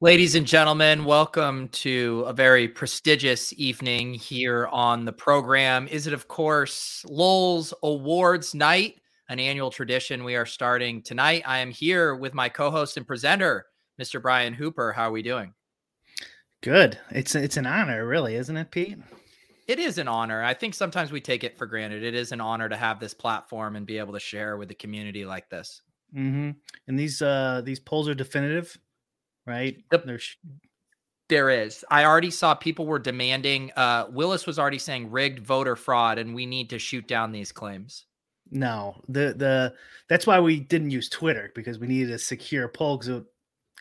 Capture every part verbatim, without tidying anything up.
Ladies and gentlemen, welcome to a very prestigious evening here on the program. Is it, of course, L O L's Awards Night, an annual tradition we are starting tonight. I am here with my co-host and presenter, Mister Brian Hooper. How are we doing? Good. It's it's an honor, really, isn't it, Pete? It is an honor. I think sometimes we take it for granted. It is an honor to have this platform and be able to share with the community like this. Mm-hmm. And these uh, these polls are definitive. Right. Yep. There is. I already saw people were demanding. Uh, Willis was already saying rigged voter fraud, and we need to shoot down these claims. No, the the that's why we didn't use Twitter, because we needed a secure poll, because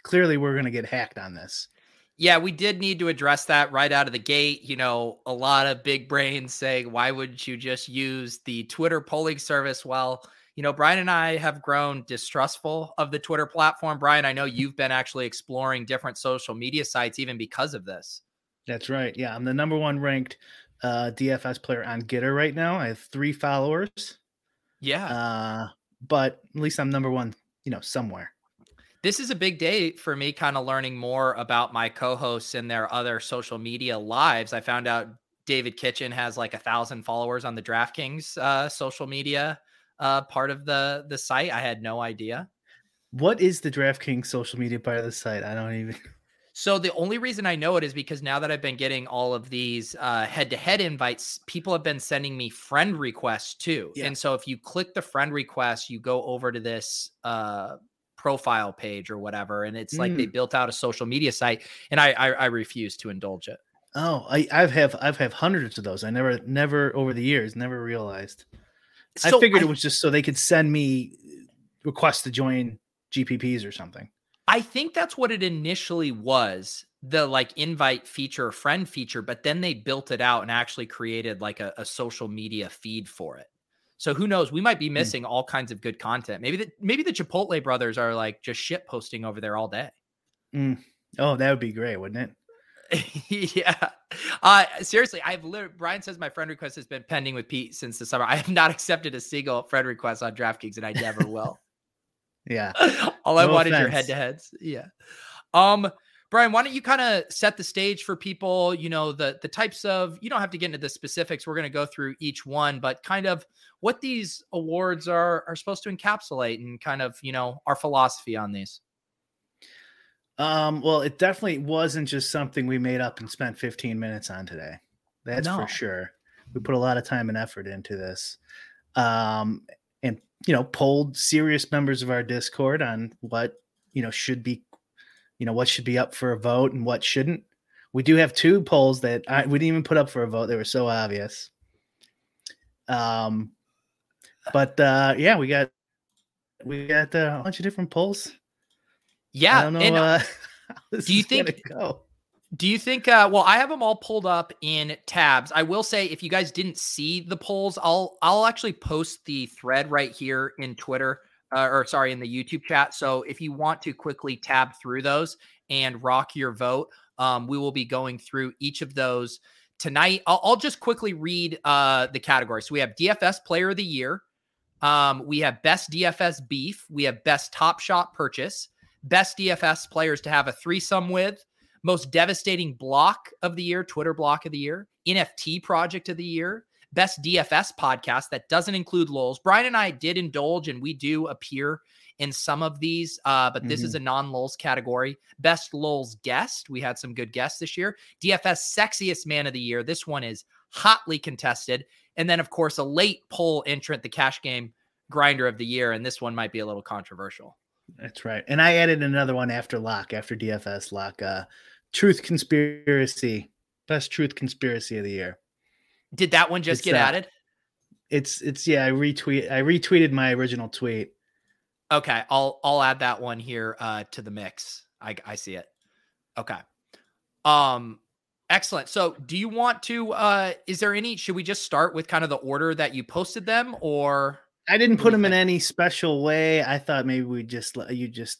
clearly we're going to get hacked on this. Yeah, we did need to address that right out of the gate. You know, a lot of big brains saying, why would you just use the Twitter polling service? Well, you know, Brian and I have grown distrustful of the Twitter platform. Brian, I know you've been actually exploring different social media sites even because of this. That's right. Yeah, I'm the number one ranked uh, D F S player on Gitter right now. I have three followers. Yeah. Uh, but at least I'm number one, you know, somewhere. This is a big day for me, kind of learning more about my co-hosts and their other social media lives. I found out David Kitchen has like a thousand followers on the DraftKings uh, social media Uh, part of the the site. I had no idea. What is the DraftKings social media part of the site? I don't even. So the only reason I know it is because now that I've been getting all of these uh, head-to-head invites, people have been sending me friend requests too. Yeah. And so if you click the friend request, you go over to this uh, profile page or whatever, and it's mm. like they built out a social media site, and I I, I refuse to indulge it. Oh, I, I've have I've have hundreds of those. I never never over the years never realized. So I figured I, it was just so they could send me requests to join G P Ps or something. I think that's what it initially was, the like invite feature, friend feature, but then they built it out and actually created like a, a social media feed for it. So who knows? We might be missing mm. all kinds of good content. Maybe the, maybe the Chipotle brothers are like just shit posting over there all day. Mm. Oh, that would be great, wouldn't it? yeah. Uh, seriously, I've literally, Brian says my friend request has been pending with Pete since the summer. I have not accepted a single friend request on DraftKings, and I never will. yeah. All no I wanted offense. Your head to heads. Yeah. Um, Brian, why don't you kind of set the stage for people, you know, the, the types of, you don't have to get into the specifics. We're going to go through each one, but kind of what these awards are, are supposed to encapsulate and kind of, you know, our philosophy on these. Um, well, it definitely wasn't just something we made up and spent fifteen minutes on today. That's no. for sure. We put a lot of time and effort into this. Um, and, you know, polled serious members of our Discord on what, you know, should be, you know, what should be up for a vote and what shouldn't. We do have two polls that I, we didn't even put up for a vote. They were so obvious. Um, but, uh, yeah, we got, we got uh, a bunch of different polls. Yeah. I don't know, and, uh, do you think, go. do you think, uh, well, I have them all pulled up in tabs. I will say, if you guys didn't see the polls, I'll, I'll actually post the thread right here in Twitter. uh, or sorry, in the YouTube chat. So if you want to quickly tab through those and rock your vote, um, we will be going through each of those tonight. I'll, I'll just quickly read uh, the categories. So we have D F S Player of the Year. Um, we have Best D F S Beef. We have Best Top Shot Purchase. Best D F S Players to Have a Threesome With. Most Devastating Block of the Year, Twitter Block of the Year. N F T Project of the Year. Best D F S Podcast that doesn't include L O Ls. Brian and I did indulge, and we do appear in some of these, uh, but this mm-hmm. is a non-L O Ls category. Best L O Ls Guest. We had some good guests this year. D F S Sexiest Man of the Year. This one is hotly contested. And then, of course, a late poll entrant, the Cash Game Grinder of the Year. And this one might be a little controversial. That's right. And I added another one after lock, after D F S lock. Uh, Truth Conspiracy. Best Truth Conspiracy of the Year. Did that one just it's, get uh, added? It's, it's yeah, I retweet. I retweeted my original tweet. Okay. I'll, I'll add that one here uh, to the mix. I, I see it. Okay. Um, Excellent. So do you want to, uh, is there any, should we just start with kind of the order that you posted them, or? I didn't put them think? in any special way. I thought maybe we just let you just,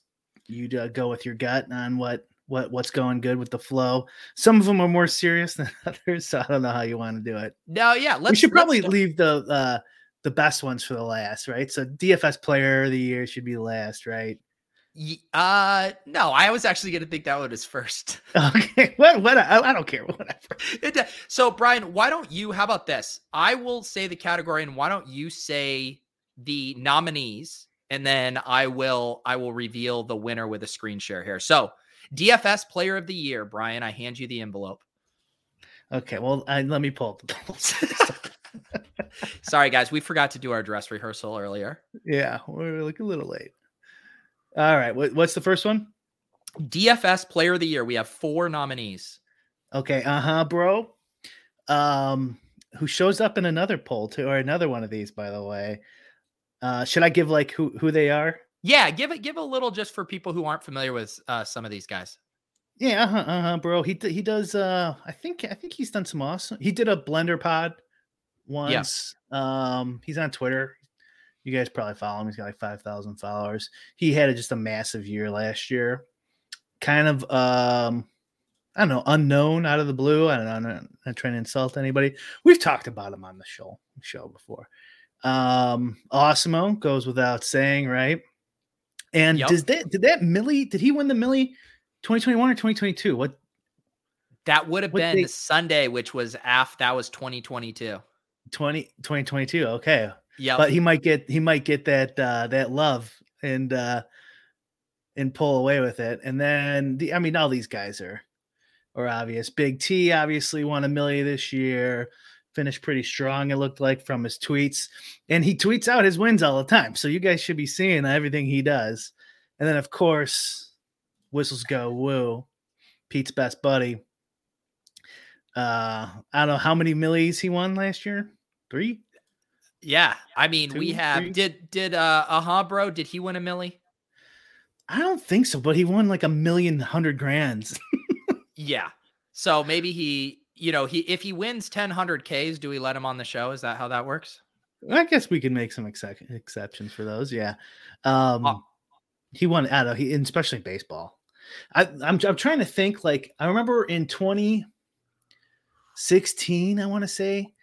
you'd uh, go with your gut on what, what, what's going good with the flow. Some of them are more serious than others. So I don't know how you want to do it. No. Yeah. Let's, we should probably let's leave the, uh, the best ones for the last, right? So D F S Player of the Year should be last, right? Uh, no, I was actually going to think that one is first. Okay. What, what, I, I don't care. Whatever. It, so Brian, why don't you, how about this? I will say the category, and why don't you say the nominees, and then I will, I will reveal the winner with a screen share here. So D F S Player of the Year, Brian, I hand you the envelope. Okay. Well, I, let me pull up the polls. Sorry guys. We forgot to do our dress rehearsal earlier. Yeah. We were like a little late. All right. What's the first one? D F S Player of the Year. We have four nominees. Okay. Uh-huh, bro. Um, who shows up in another poll too, or another one of these, by the way. Uh, should I give like who, who they are? Yeah. Give it, give a little just for people who aren't familiar with uh, some of these guys. Yeah. Uh-huh, uh-huh, bro. He, he does, uh, I think, I think he's done some awesome. He did a Blender pod once. Yeah. Um, he's on Twitter. You guys probably follow him. He's got like five thousand followers. He had just a massive year last year. Kind of, um, I don't know, unknown out of the blue. I don't know. I'm not, I'm not trying to insult anybody. We've talked about him on the show show before. Um, Awesome-o goes without saying, right? And yep. does that, did that Millie, did he win the Millie twenty twenty-one or twenty twenty-two? What? That would have been they, Sunday, which was after, that was twenty twenty-two. twenty, twenty twenty-two. Okay. Yeah, but he might get he might get that uh, that love and uh, and pull away with it. And then the I mean, all these guys are are obvious. Big T obviously won a Millie this year, finished pretty strong. It looked like from his tweets, and he tweets out his wins all the time. So you guys should be seeing everything he does. And then of course, Whistles Go Woo, Pete's best buddy. Uh, I don't know how many Millies he won last year. Three. Yeah, I mean, Two, we have three. did did uh uh-huh, bro. Did he win a Millie? I don't think so, but he won like a million hundred grands. Yeah, so maybe he, you know, he if he wins ten hundred Ks, do we let him on the show? Is that how that works? I guess we can make some ex- exceptions for those. Yeah, um, oh. he won. I don't know. He, especially baseball. I, I'm I'm trying to think. Like I remember in twenty sixteen, I want to say.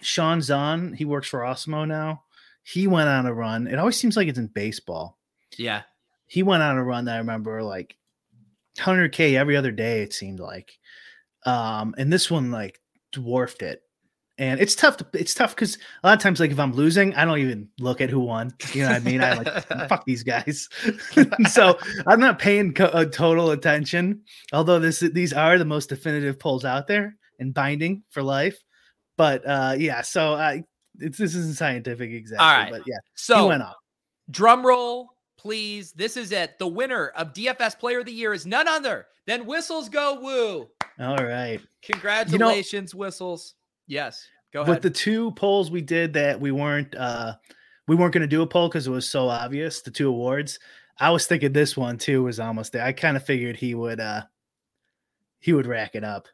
Sean Zahn, he works for Osmo now. He went on a run. It always seems like it's in baseball. Yeah. He went on a run that I remember like one hundred K every other day, it seemed like. Um, and this one like dwarfed it. And it's tough. To, it's tough because a lot of times, like if I'm losing, I don't even look at who won. You know what I mean? I like, fuck these guys. So I'm not paying co- uh, total attention. Although this these are the most definitive polls out there and binding for life. But uh, yeah, so I, it's, this isn't scientific exactly. All right. But yeah, so he went off. Drum roll, please. This is it. The winner of D F S Player of the Year is none other than Whistles Go Woo. All right. Congratulations, you know, Whistles. Yes, go ahead. With the two polls we did that we weren't uh, we weren't going to do a poll because it was so obvious. The two awards. I was thinking this one too was almost there. I kind of figured he would uh, he would rack it up.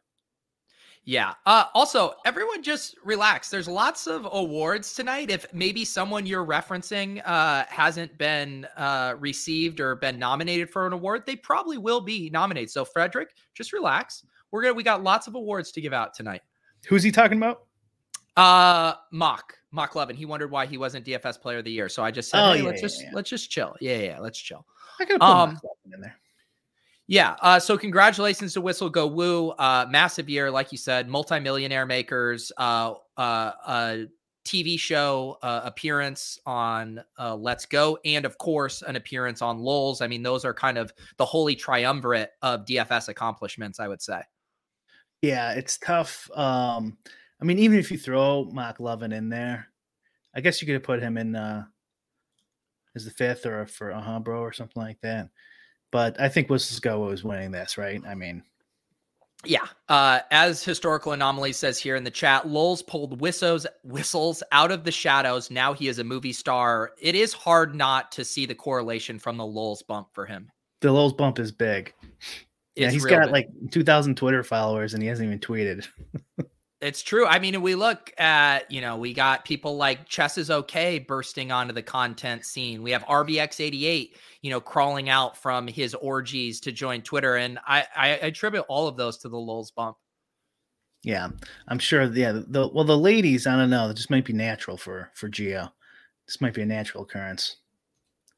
Yeah. Uh, also, everyone just relax. There's lots of awards tonight. If maybe someone you're referencing uh, hasn't been uh, received or been nominated for an award, they probably will be nominated. So Frederick, just relax. We're gonna, we got lots of awards to give out tonight. Who's he talking about? Uh, Mock. Mock Lovin. He wondered why he wasn't D F S Player of the Year. So I just said, oh, hey, yeah, let's yeah, just yeah. let's just chill. Yeah, yeah, let's chill. I could put um, Mock Lovin in there. Yeah. Uh, so congratulations to Whistle Go Woo. Uh, massive year, like you said, multimillionaire makers, uh, uh, uh, T V show uh, appearance on uh, Let's Go, and of course, an appearance on L O Ls. I mean, those are kind of the holy triumvirate of D F S accomplishments, I would say. Yeah, it's tough. Um, I mean, even if you throw Mock Lovin in there, I guess you could have put him in uh, as the fifth or for uh-huh, bro, or something like that. But I think Whistles Go Woo is winning this, right? I mean, yeah. Uh, as Historical Anomaly says here in the chat, L O Ls pulled Whistles, Whistles out of the shadows. Now he is a movie star. It is hard not to see the correlation from the L O Ls bump for him. The L O Ls bump is big. Yeah, he's got big. Like two thousand Twitter followers, and he hasn't even tweeted. It's true. I mean, we look at, you know, we got people like Chess is Okay bursting onto the content scene. We have R B X eighty-eight, you know, crawling out from his orgies to join Twitter. And I, I attribute all of those to the L O Ls bump. Yeah, I'm sure. Yeah. The, the, well, the ladies, I don't know. This might be natural for, for Geo. This might be a natural occurrence.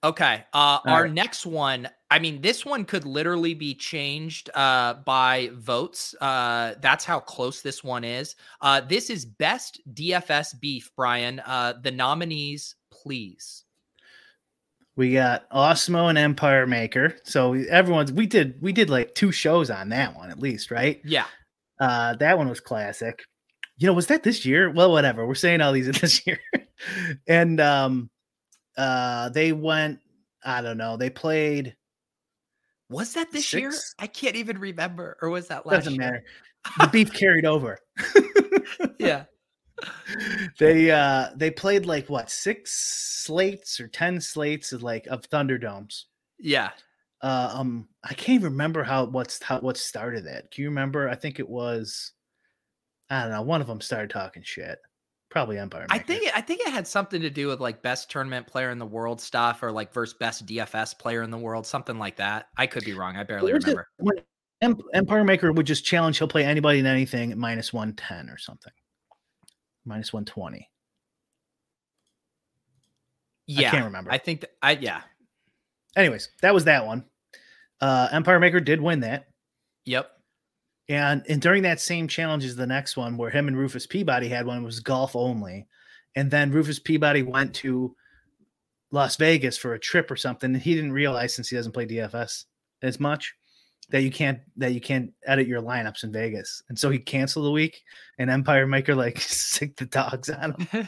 Okay. Uh, our right. next one, I mean, this one could literally be changed uh, by votes. Uh, that's how close this one is. Uh, this is best D F S beef, Brian. Uh, the nominees, please. We got Osmo and Empire Maker. So everyone's, we did, we did like two shows on that one at least, right? Yeah. Uh, that one was classic. You know, was that this year? Well, whatever. We're saying all these are this year. and, um, Uh, they went, I don't know, they played. Was that this six? year? I can't even remember. Or was that last Doesn't year? Doesn't matter. The beef carried over. Yeah. They, uh, they played like what, six slates or ten slates of like of Thunderdomes. Yeah. Uh, um, I can't even remember how, what's, how, what started that. Do you remember? I think it was, I don't know. One of them started talking shit. Probably Empire Maker. I think I think it had something to do with like best tournament player in the world stuff, or like versus best D F S player in the world, something like that. I could be wrong. I barely There's remember. A, when Empire Maker would just challenge. He'll play anybody and anything at minus one ten or something, minus one twenty. Yeah, I can't remember. I think th- I yeah. Anyways, that was that one. Uh, Empire Maker did win that. Yep. And and during that same challenge is the next one where him and Rufus Peabody had one was golf only. And then Rufus Peabody went to Las Vegas for a trip or something. And he didn't realize, since he doesn't play D F S as much, that you can't that you can't edit your lineups in Vegas. And so he canceled the week, and Empire Maker like sicked the dogs on him.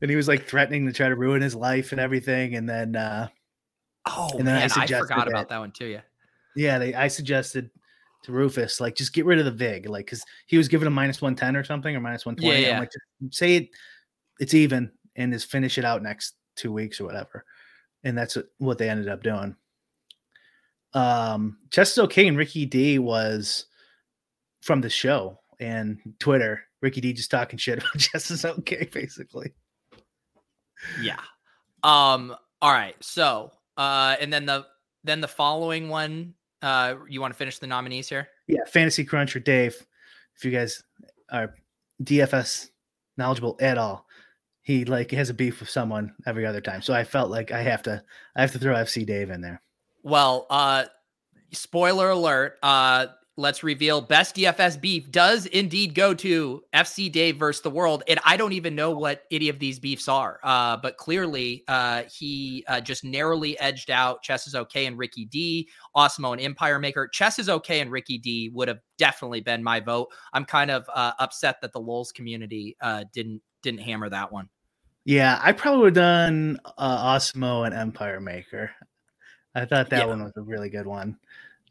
And he was like threatening to try to ruin his life and everything. And then uh oh and then man, I, I forgot that, about that one too, yeah. Yeah, they I suggested to Rufus, like, just get rid of the vig, like, because he was given a minus one ten or something, or minus one twenty. Yeah, yeah. I'm like, just say it, it's even, and just finish it out next two weeks or whatever. And that's what they ended up doing. Um, Chess is Okay and Ricky D was from the show and Twitter. Ricky D just talking shit about Chess is Okay, basically. Yeah. Um. All right. So, uh, and then the then the following one. Uh, you want to finish the nominees here? Yeah, Fantasy Crunch or Dave, if you guys are D F S knowledgeable at all, he like has a beef with someone every other time. So I felt like I have to, I have to throw F C Dave in there. Well, uh, spoiler alert. Uh, let's reveal best D F S beef does indeed go to F C Dave versus the world. And I don't even know what any of these beefs are. Uh, but clearly uh, he uh, just narrowly edged out Chess is Okay and Ricky D, Osmo and Empire Maker. Chess is Okay and Ricky D would have definitely been my vote. I'm kind of uh, upset that the L O Ls community uh, didn't, didn't hammer that one. Yeah. I probably would have done uh, Osmo and Empire Maker. I thought that yeah. one was a really good one.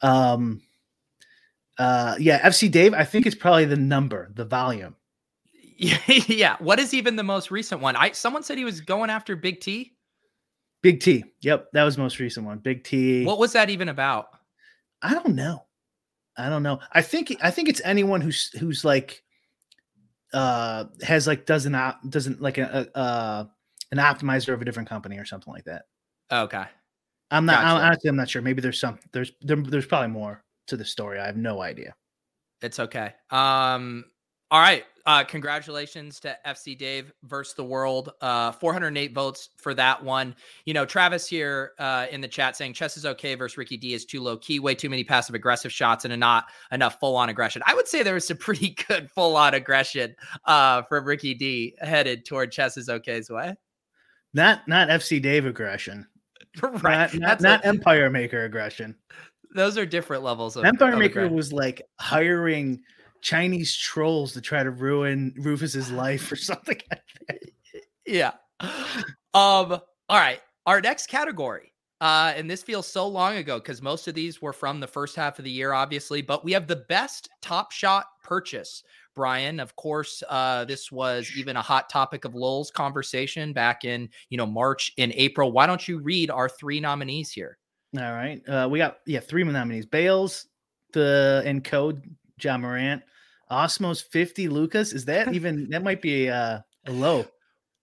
Um, Uh, yeah, F C Dave, I think it's probably the number, the volume. Yeah. What is even the most recent one? I Someone said he was going after Big T. Big T. Yep. That was the most recent one. Big T. What was that even about? I don't know. I don't know. I think I think it's anyone who's who's like uh has like doesn't op- doesn't like a, a uh an optimizer of a different company or something like that. Okay. I'm not gotcha. I'm, honestly I'm not sure. Maybe there's some there's there, there's probably more to the story. I have no idea. It's okay. Um all right. Uh congratulations to F C Dave versus the world. Uh four hundred eight votes for that one. You know, Travis here uh in the chat saying Chess Is Okay versus Ricky D is too low key, way too many passive aggressive shots and a not enough full on aggression. I would say there was some pretty good full on aggression uh from Ricky D headed toward Chess Is Okay's way. Not not F C Dave aggression. Right. Not, not, not a, Empire Maker aggression. Those are different levels of Empire of Maker aggression. Was like hiring Chinese trolls to try to ruin Rufus's life or something like that. Yeah. Um, all right. Our next category. Uh, and this feels so long ago because most of these were from the first half of the year, obviously, but we have the best Top Shot purchase. Brian, of course, uh, this was even a hot topic of Lowell's conversation back in, you know, March and April. Why don't you read our three nominees here? All right. Uh, we got, yeah, three nominees. Bales, the and Code, John Morant, Osmo's fifty, Lucas. Is that even, that might be uh, a low.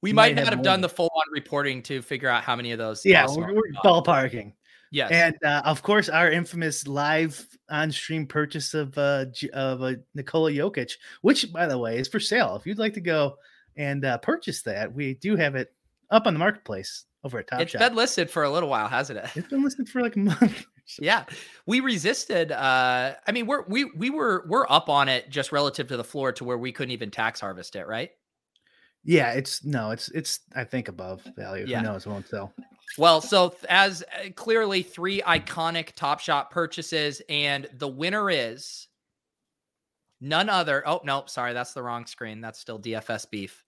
We might, might not have, have done the full on reporting to figure out how many of those. Yeah, we're, we're ballparking. Yes. And uh, of course, our infamous live on stream purchase of uh, of uh, Nikola Jokic, which, by the way, is for sale. If you'd like to go and uh, purchase that, we do have it up on the marketplace over at Top Shot. It's been listed for a little while, hasn't it? It's been listed for like a month. Yeah, we resisted. Uh, I mean, we're we we were we're up on it just relative to the floor to where we couldn't even tax harvest it, right? Yeah, it's no, it's it's I think above value. Yeah. Who knows? It won't sell. Well, so as uh, clearly three iconic Top Shot purchases, and the winner is none other. Oh, no, sorry. That's the wrong screen. That's still D F S beef.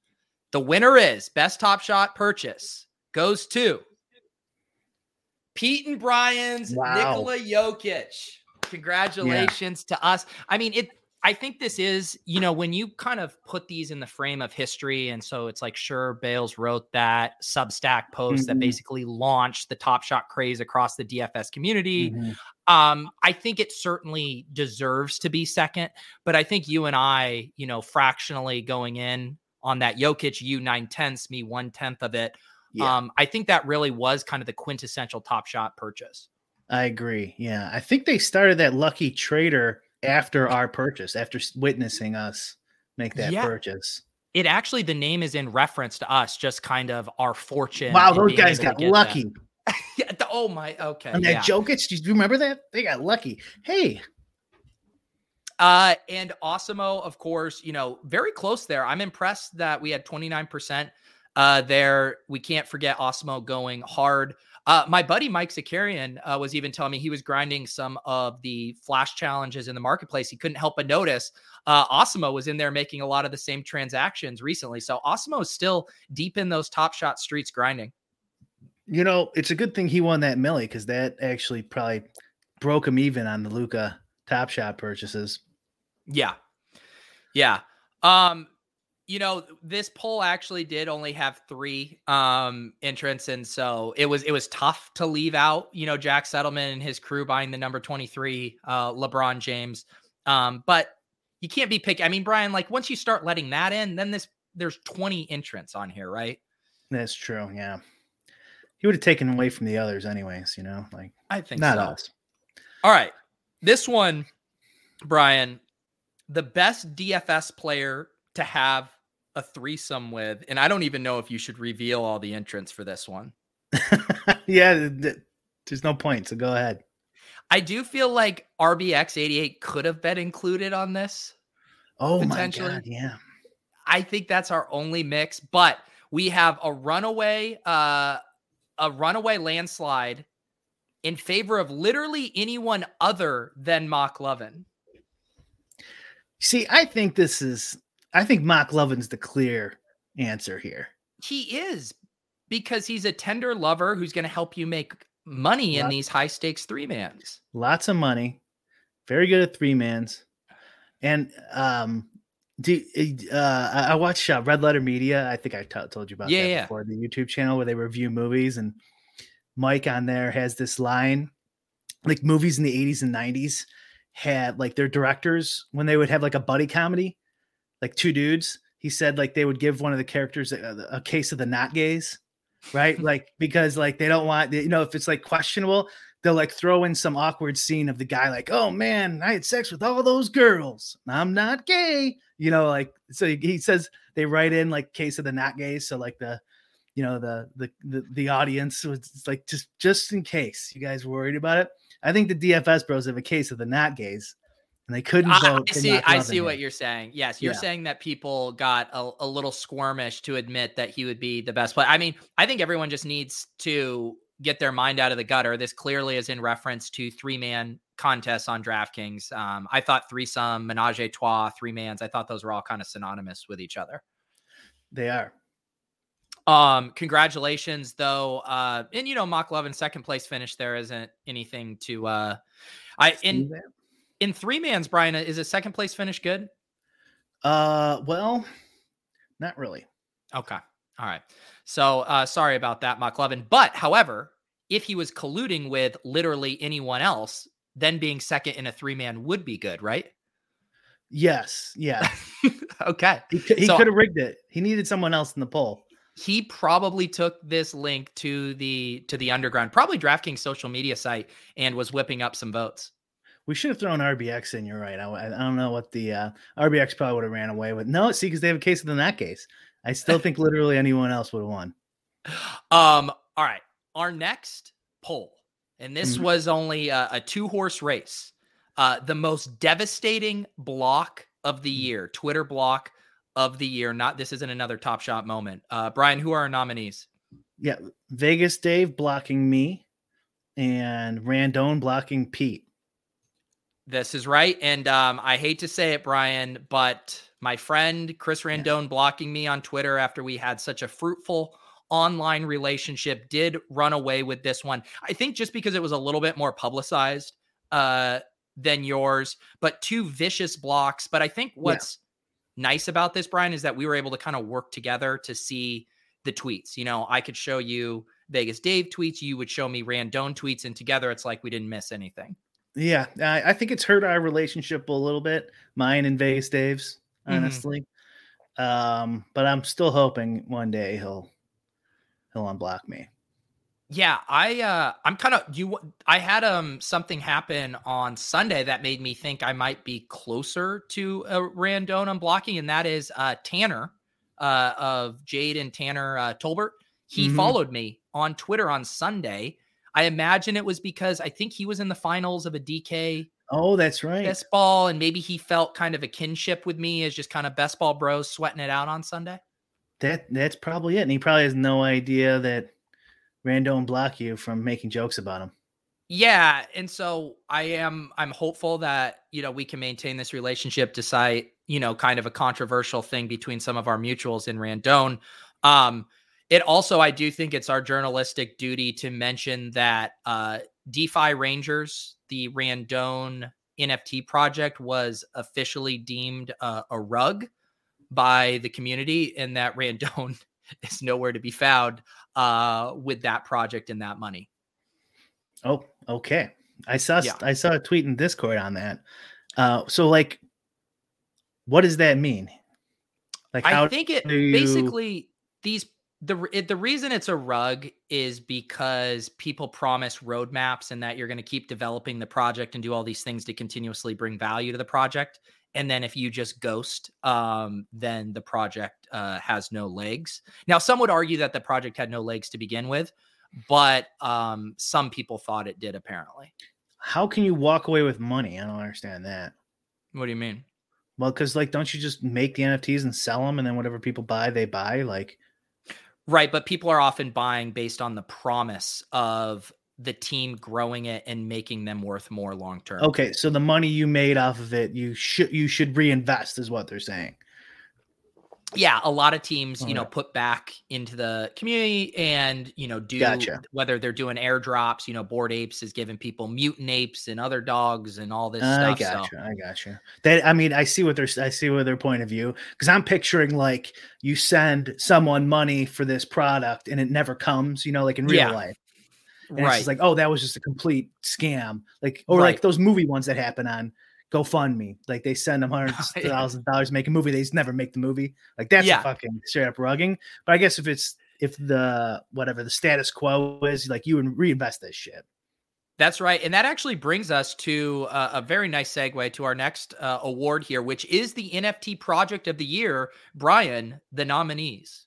The winner is best Top Shot purchase goes to Pete and Brian's wow. Nikola Jokic. Congratulations yeah. to us. I mean, it, I think this is, you know, when you kind of put these in the frame of history. And so it's like, sure, Bales wrote that Substack post mm-hmm. that basically launched the Top Shot craze across the D F S community. Mm-hmm. Um, I think it certainly deserves to be second, but I think you and I, you know, fractionally going in on that Jokic, you nine tenths, me one tenth of it. Yeah. Um, I think that really was kind of the quintessential Top Shot purchase. I agree. Yeah. I think they started that lucky trader after our purchase, after witnessing us make that yeah. purchase. It actually, the name is in reference to us, just kind of our fortune. Wow, those guys got lucky. yeah, the, oh my, okay. And yeah. that Jokic, do you remember that? They got lucky. Hey. Uh, and Awesome-o, of course, you know, very close there. I'm impressed that we had twenty-nine percent uh, there. We can't forget Awesome-o going hard. Uh, my buddy, Mike Zakarian, uh, was even telling me he was grinding some of the flash challenges in the marketplace. He couldn't help but notice uh, Awesome-o was in there making a lot of the same transactions recently. So Awesome-o is still deep in those Top Shot streets grinding. You know, it's a good thing he won that Millie, because that actually probably broke him even on the Luca Top Shot purchases. Yeah. Yeah. Um, You know, this poll actually did only have three um, entrants, and so it was it was tough to leave out, you know, Jack Settleman and his crew buying the number twenty-three, uh, LeBron James. Um, but you can't be picky. I mean, Brian, like once you start letting that in, then this there's twenty entrants on here, right? That's true. Yeah, he would have taken away from the others, anyways. You know, like I think not so. Us. All right, this one, Brian, the best D F S player to have a threesome with, and I don't even know if you should reveal all the entrants for this one. yeah, th- there's no point, so go ahead. I do feel like R B X eighty-eight could have been included on this. Oh my God, yeah. I think that's our only mix, but we have a runaway, uh, a runaway landslide in favor of literally anyone other than Mock Lovin. See, I think this is... I think Mock Lovin's the clear answer here. He is, because he's a tender lover who's going to help you make money in lots, these high stakes three mans. Lots of money. Very good at three mans. And um, do uh, I watch uh, Red Letter Media. I think I t- told you about yeah, that yeah. before, the YouTube channel where they review movies. And Mike on there has this line, like movies in the eighties and nineties. had like their directors, when they would have like a buddy comedy, like two dudes, he said like they would give one of the characters a, a case of the not gays, right? Like, because like they don't want, you know, if it's like questionable, they'll like throw in some awkward scene of the guy like, oh man, I had sex with all those girls. I'm not gay. You know, like, so he says they write in like case of the not gays. So like the, you know, the, the, the, the audience was like, just, just in case you guys were worried about it. I think the D F S bros have a case of the not gays and they couldn't vote. I see, I see what you're saying. Yes. You're yeah. saying that people got a, a little squirmish to admit that he would be the best player. I mean, I think everyone just needs to get their mind out of the gutter. This clearly is in reference to three man contests on DraftKings. Um, I thought threesome, menage a trois, three mans. I thought those were all kind of synonymous with each other. They are. Um, congratulations though. Uh, and you know, Mock Lovin second place finish. There isn't anything to, uh, I, in, in three mans, Brian, is a second place finish good? Uh, well, not really. Okay. All right. So, uh, sorry about that, Mock Lovin. But however, if he was colluding with literally anyone else, then being second in a three man would be good, right? Yes. Yeah. Okay. He, he so, could have rigged it. He needed someone else in the poll. He probably took this link to the to the underground, probably DraftKings social media site, and was whipping up some votes. We should have thrown R B X in. You're right. I, I don't know what the uh, R B X probably would have ran away with. No, see, because they have a case of the not gays. I still think literally anyone else would have won. Um. All right. Our next poll, and this mm-hmm. was only a, a two horse race. Uh, the most devastating block of the year, Twitter block of the year. Not, this isn't another Top Shot moment. Uh, Brian, who are our nominees? Yeah. Vegas Dave blocking me and Randone blocking Pete. This is right. And um, I hate to say it, Brian, but my friend Chris Randone yeah. blocking me on Twitter after we had such a fruitful online relationship did run away with this one. I think just because it was a little bit more publicized uh, than yours, but two vicious blocks. But I think what's yeah. nice about this, Brian, is that we were able to kind of work together to see the tweets. You know, I could show you Vegas Dave tweets, you would show me Randone tweets, and together it's like we didn't miss anything. Yeah, I, I think it's hurt our relationship a little bit, mine and Vegas Dave's, honestly. Mm-hmm. Um, but I'm still hoping one day he'll he'll unblock me. Yeah, I uh, I'm kind of you. I had um something happen on Sunday that made me think I might be closer to a Randone unblocking, and that is uh, Tanner uh, of Jade and Tanner uh, Tolbert. He mm-hmm. followed me on Twitter on Sunday. I imagine it was because I think he was in the finals of a D K. Oh, that's right. Best ball, and maybe he felt kind of a kinship with me as just kind of best ball bros sweating it out on Sunday. That that's probably it, and he probably has no idea that Randone block you from making jokes about him. Yeah. And so I am, I'm hopeful that, you know, we can maintain this relationship despite, you know, kind of a controversial thing between some of our mutuals and Randone. Um, it also, I do think it's our journalistic duty to mention that uh, DeFi Rangers, the Randone N F T project, was officially deemed uh, a rug by the community, and that Randone is nowhere to be found uh, with that project and that money. Oh, okay. I saw, yeah. I saw a tweet in Discord on that. Uh, so like, what does that mean? Like, how I think it you... basically these, the, it, the reason it's a rug is because people promise roadmaps and that you're going to keep developing the project and do all these things to continuously bring value to the project. And then if you just ghost, um, then the project uh, has no legs. Now, some would argue that the project had no legs to begin with, but um, some people thought it did, apparently. How can you walk away with money? I don't understand that. What do you mean? Well, because, like, don't you just make the N F Ts and sell them, and then whatever people buy, they buy? Like, right, but people are often buying based on the promise of the team growing it and making them worth more long-term. Okay. So the money you made off of it, you should, you should reinvest is what they're saying. Yeah. A lot of teams, All you right. know, put back into the community and, you know, do gotcha. Whether they're doing airdrops, you know, Bored Apes is giving people mutant apes and other dogs and all this I stuff. Gotcha, so. I gotcha. That, I mean, I see what they're, I see what their point of view, because I'm picturing like you send someone money for this product and it never comes, you know, like in real yeah. life. And right. It's like, oh, that was just a complete scam. Like, or right. like those movie ones that happen on GoFundMe. Like they send them hundreds of thousands of dollars to make a movie. They just never make the movie. Like that's yeah. a fucking straight up rugging. But I guess if it's, if the, whatever the status quo is, like you would reinvest this shit. That's right. And that actually brings us to uh, a very nice segue to our next uh, award here, which is the N F T Project of the Year. Brian, the nominees.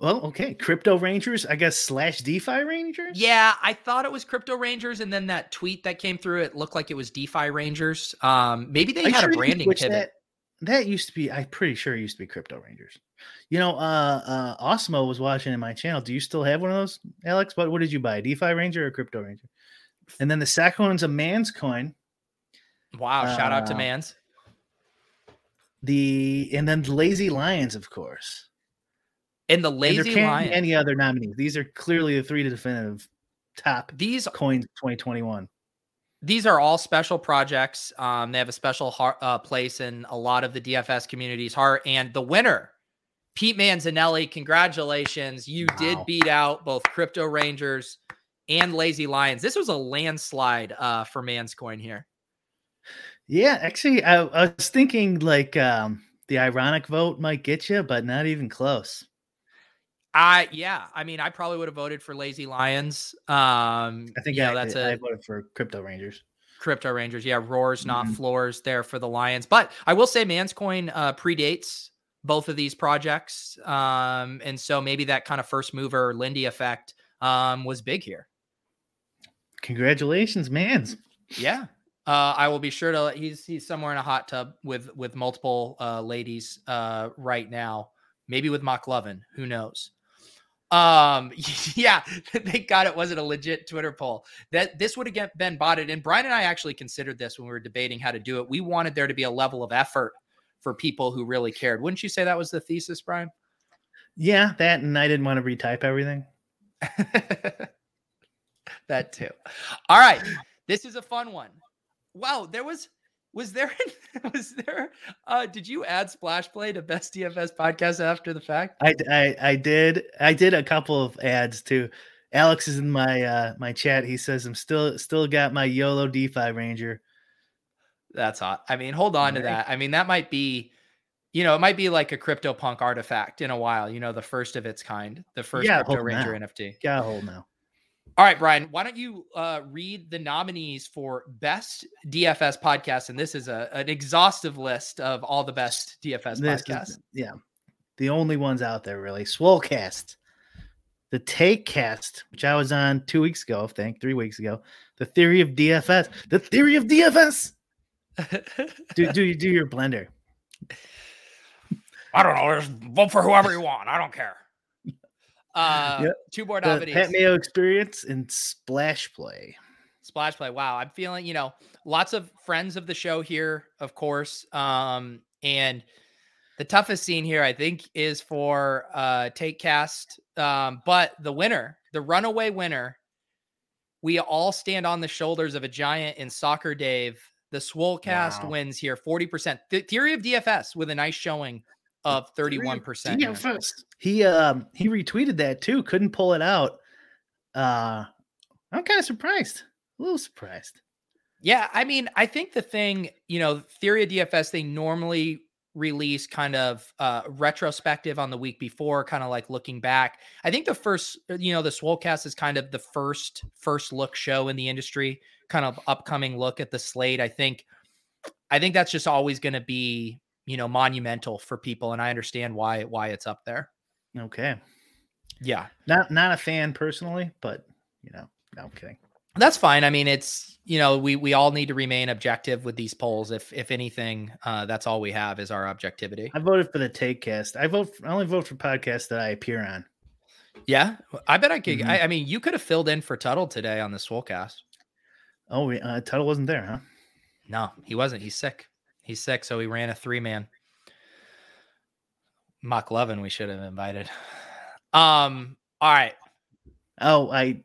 Well, okay. Crypto Rangers, I guess, slash DeFi Rangers? Yeah, I thought it was Crypto Rangers. And then that tweet that came through, it looked like it was DeFi Rangers. Um, maybe they had a branding pivot. That, that used to be, I'm pretty sure it used to be Crypto Rangers. You know, uh, uh, Osmo was watching in my channel. Do you still have one of those, Alex? What, what did you buy? DeFi Ranger or Crypto Ranger? And then the second one's a Man's Coin. Wow. Uh, shout out to Man's. The, and then the Lazy Lions, of course. And the Lazy and there can't Lions. Be any other nominees. These are clearly the three definitive top these coins of twenty twenty-one. These are all special projects. Um, they have a special heart, uh, place in a lot of the D F S community's heart. And the winner, Pete Manzanelli, congratulations. You wow. did beat out both Crypto Rangers and Lazy Lions. This was a landslide uh, for Man's Coin here. Yeah, actually, I, I was thinking like um, the ironic vote might get you, but not even close. I Yeah, I mean, I probably would have voted for Lazy Lions. Um, I think yeah, I, that's a, I voted for Crypto Rangers. Crypto Rangers, yeah, roars, not mm-hmm. floors there for the Lions. But I will say Man's Coin uh, predates both of these projects. Um, and so maybe that kind of first mover Lindy effect um, was big here. Congratulations, Mans. Yeah. Uh, I will be sure to let, he's, he's somewhere in a hot tub with, with multiple uh, ladies uh, right now, maybe with Mock Lovin, who knows? Um, yeah, thank God it wasn't a legit Twitter poll. That this would have been botted. And Brian and I actually considered this when we were debating how to do it. We wanted there to be a level of effort for people who really cared. Wouldn't you say that was the thesis, Brian? Yeah, that, and I didn't want to retype everything. That too. All right. This is a fun one. Wow, there was was there was there uh did you add Splash Play to Best D F S Podcast after the fact? I, I I did. I did a couple of ads too. Alex is in my uh my chat. He says I'm still still got my YOLO DeFi Ranger. That's hot. I mean, hold on right. to that. I mean, that might be, you know, it might be like a CryptoPunk artifact in a while, you know, the first of its kind, the first yeah, Crypto Ranger now. N F T. Yeah, hold now. All right, Brian, why don't you uh, read the nominees for Best D F S Podcast? And this is a an exhaustive list of all the best D F S this podcasts. Is, yeah. The only ones out there, really. Swolecast, the Take Cast, which I was on two weeks ago, I think, three weeks ago. The Theory of D F S. The Theory of D F S. do do you do your blender? I don't know. Just vote for whoever you want. I don't care. Uh, yep. Two more nominees: Pat Mayo Experience and Splash Play. Splash Play. Wow, I'm feeling, you know, lots of friends of the show here, of course. Um, and the toughest scene here, I think, is for uh Take Cast. Um, but the winner, the runaway winner, we all stand on the shoulders of a giant in Soccer Dave. The Swolecast wow. wins here, forty percent. The Theory of D F S with a nice showing of thirty-one percent. D F S. He um he retweeted that too. Couldn't pull it out. Uh, I'm kind of surprised. A little surprised. Yeah, I mean, I think the thing, you know, Theory of D F S, they normally release kind of uh, retrospective on the week before, kind of like looking back. I think the first, you know, the Swolecast is kind of the first first look show in the industry, kind of upcoming look at the slate. I think, I think that's just always going to be, you know, monumental for people, and I understand why why it's up there. Okay, yeah, not not a fan personally, but you know, no, I'm kidding. That's fine. I mean, it's, you know, we, we all need to remain objective with these polls. If, if anything, uh, that's all we have is our objectivity. I voted for the Take Cast. I vote, for, I only vote for podcasts that I appear on. Yeah. I bet I could. Mm-hmm. I, I mean, you could have filled in for Tuttle today on the Swolecast. Oh, uh, Tuttle wasn't there, huh? No, he wasn't. He's sick. He's sick. So he ran a three man. Mock Lovin, we should have invited. Um, all right. Oh, I,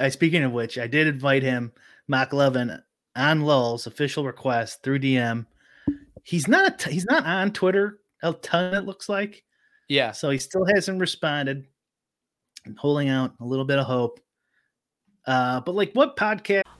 I, speaking of which, I did invite him, Mock Lovin, on Lulz official request through D M. He's not, t- he's not on Twitter a ton, it looks like. Yeah. So he still hasn't responded. I'm holding out a little bit of hope. Uh, but like what podcast?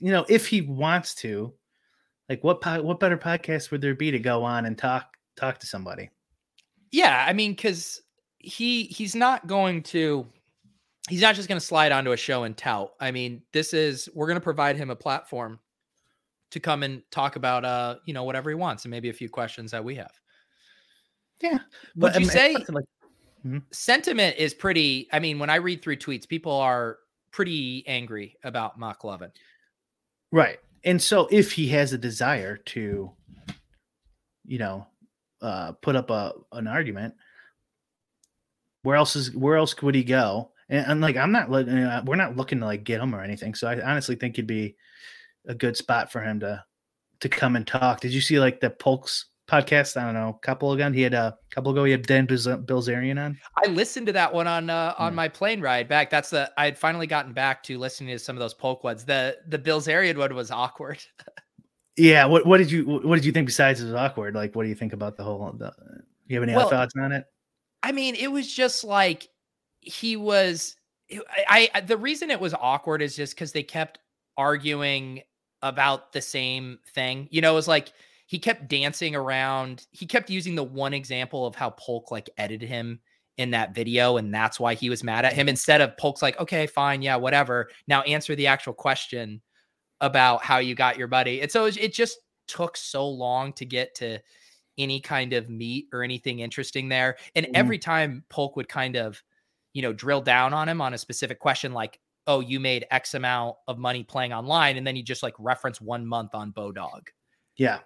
You know, if he wants to, Like what po- what better podcast would there be to go on and talk talk to somebody? Yeah, I mean, because he he's not going to he's not just going to slide onto a show and tout. I mean, this is we're going to provide him a platform to come and talk about uh you know whatever he wants and maybe a few questions that we have. Yeah, would but, you um, say like, mm-hmm. sentiment is pretty? I mean, when I read through tweets, people are pretty angry about Mock Lovin, right? And so if he has a desire to, you know, uh, put up a, an argument, where else is, where else would he go? And, and like, I'm not, we're not looking to like get him or anything. So I honestly think it'd be a good spot for him to, to come and talk. Did you see like the Polk's podcast? I don't know, a couple ago, he had a couple ago, he had Dan Bilzerian on. I listened to that one on, uh, on mm. my plane ride back. That's the, I had finally gotten back to listening to some of those Polk ones. The, the Bilzerian one was awkward. yeah. What, what did you, what did you think besides it was awkward? Like, what do you think about the whole, the, you have any well, thoughts on it? I mean, it was just like, he was, I, I the reason it was awkward is just because they kept arguing about the same thing. You know, it was like, he kept dancing around. He kept using the one example of how Polk like edited him in that video. And that's why he was mad at him instead of Polk's like, okay, fine. Yeah, whatever. Now answer the actual question about how you got your buddy. And so it just took so long to get to any kind of meat or anything interesting there. And mm-hmm. every time Polk would kind of, you know, drill down on him on a specific question, like, oh, you made X amount of money playing online. And then he just like reference one month on Bodog. Yeah.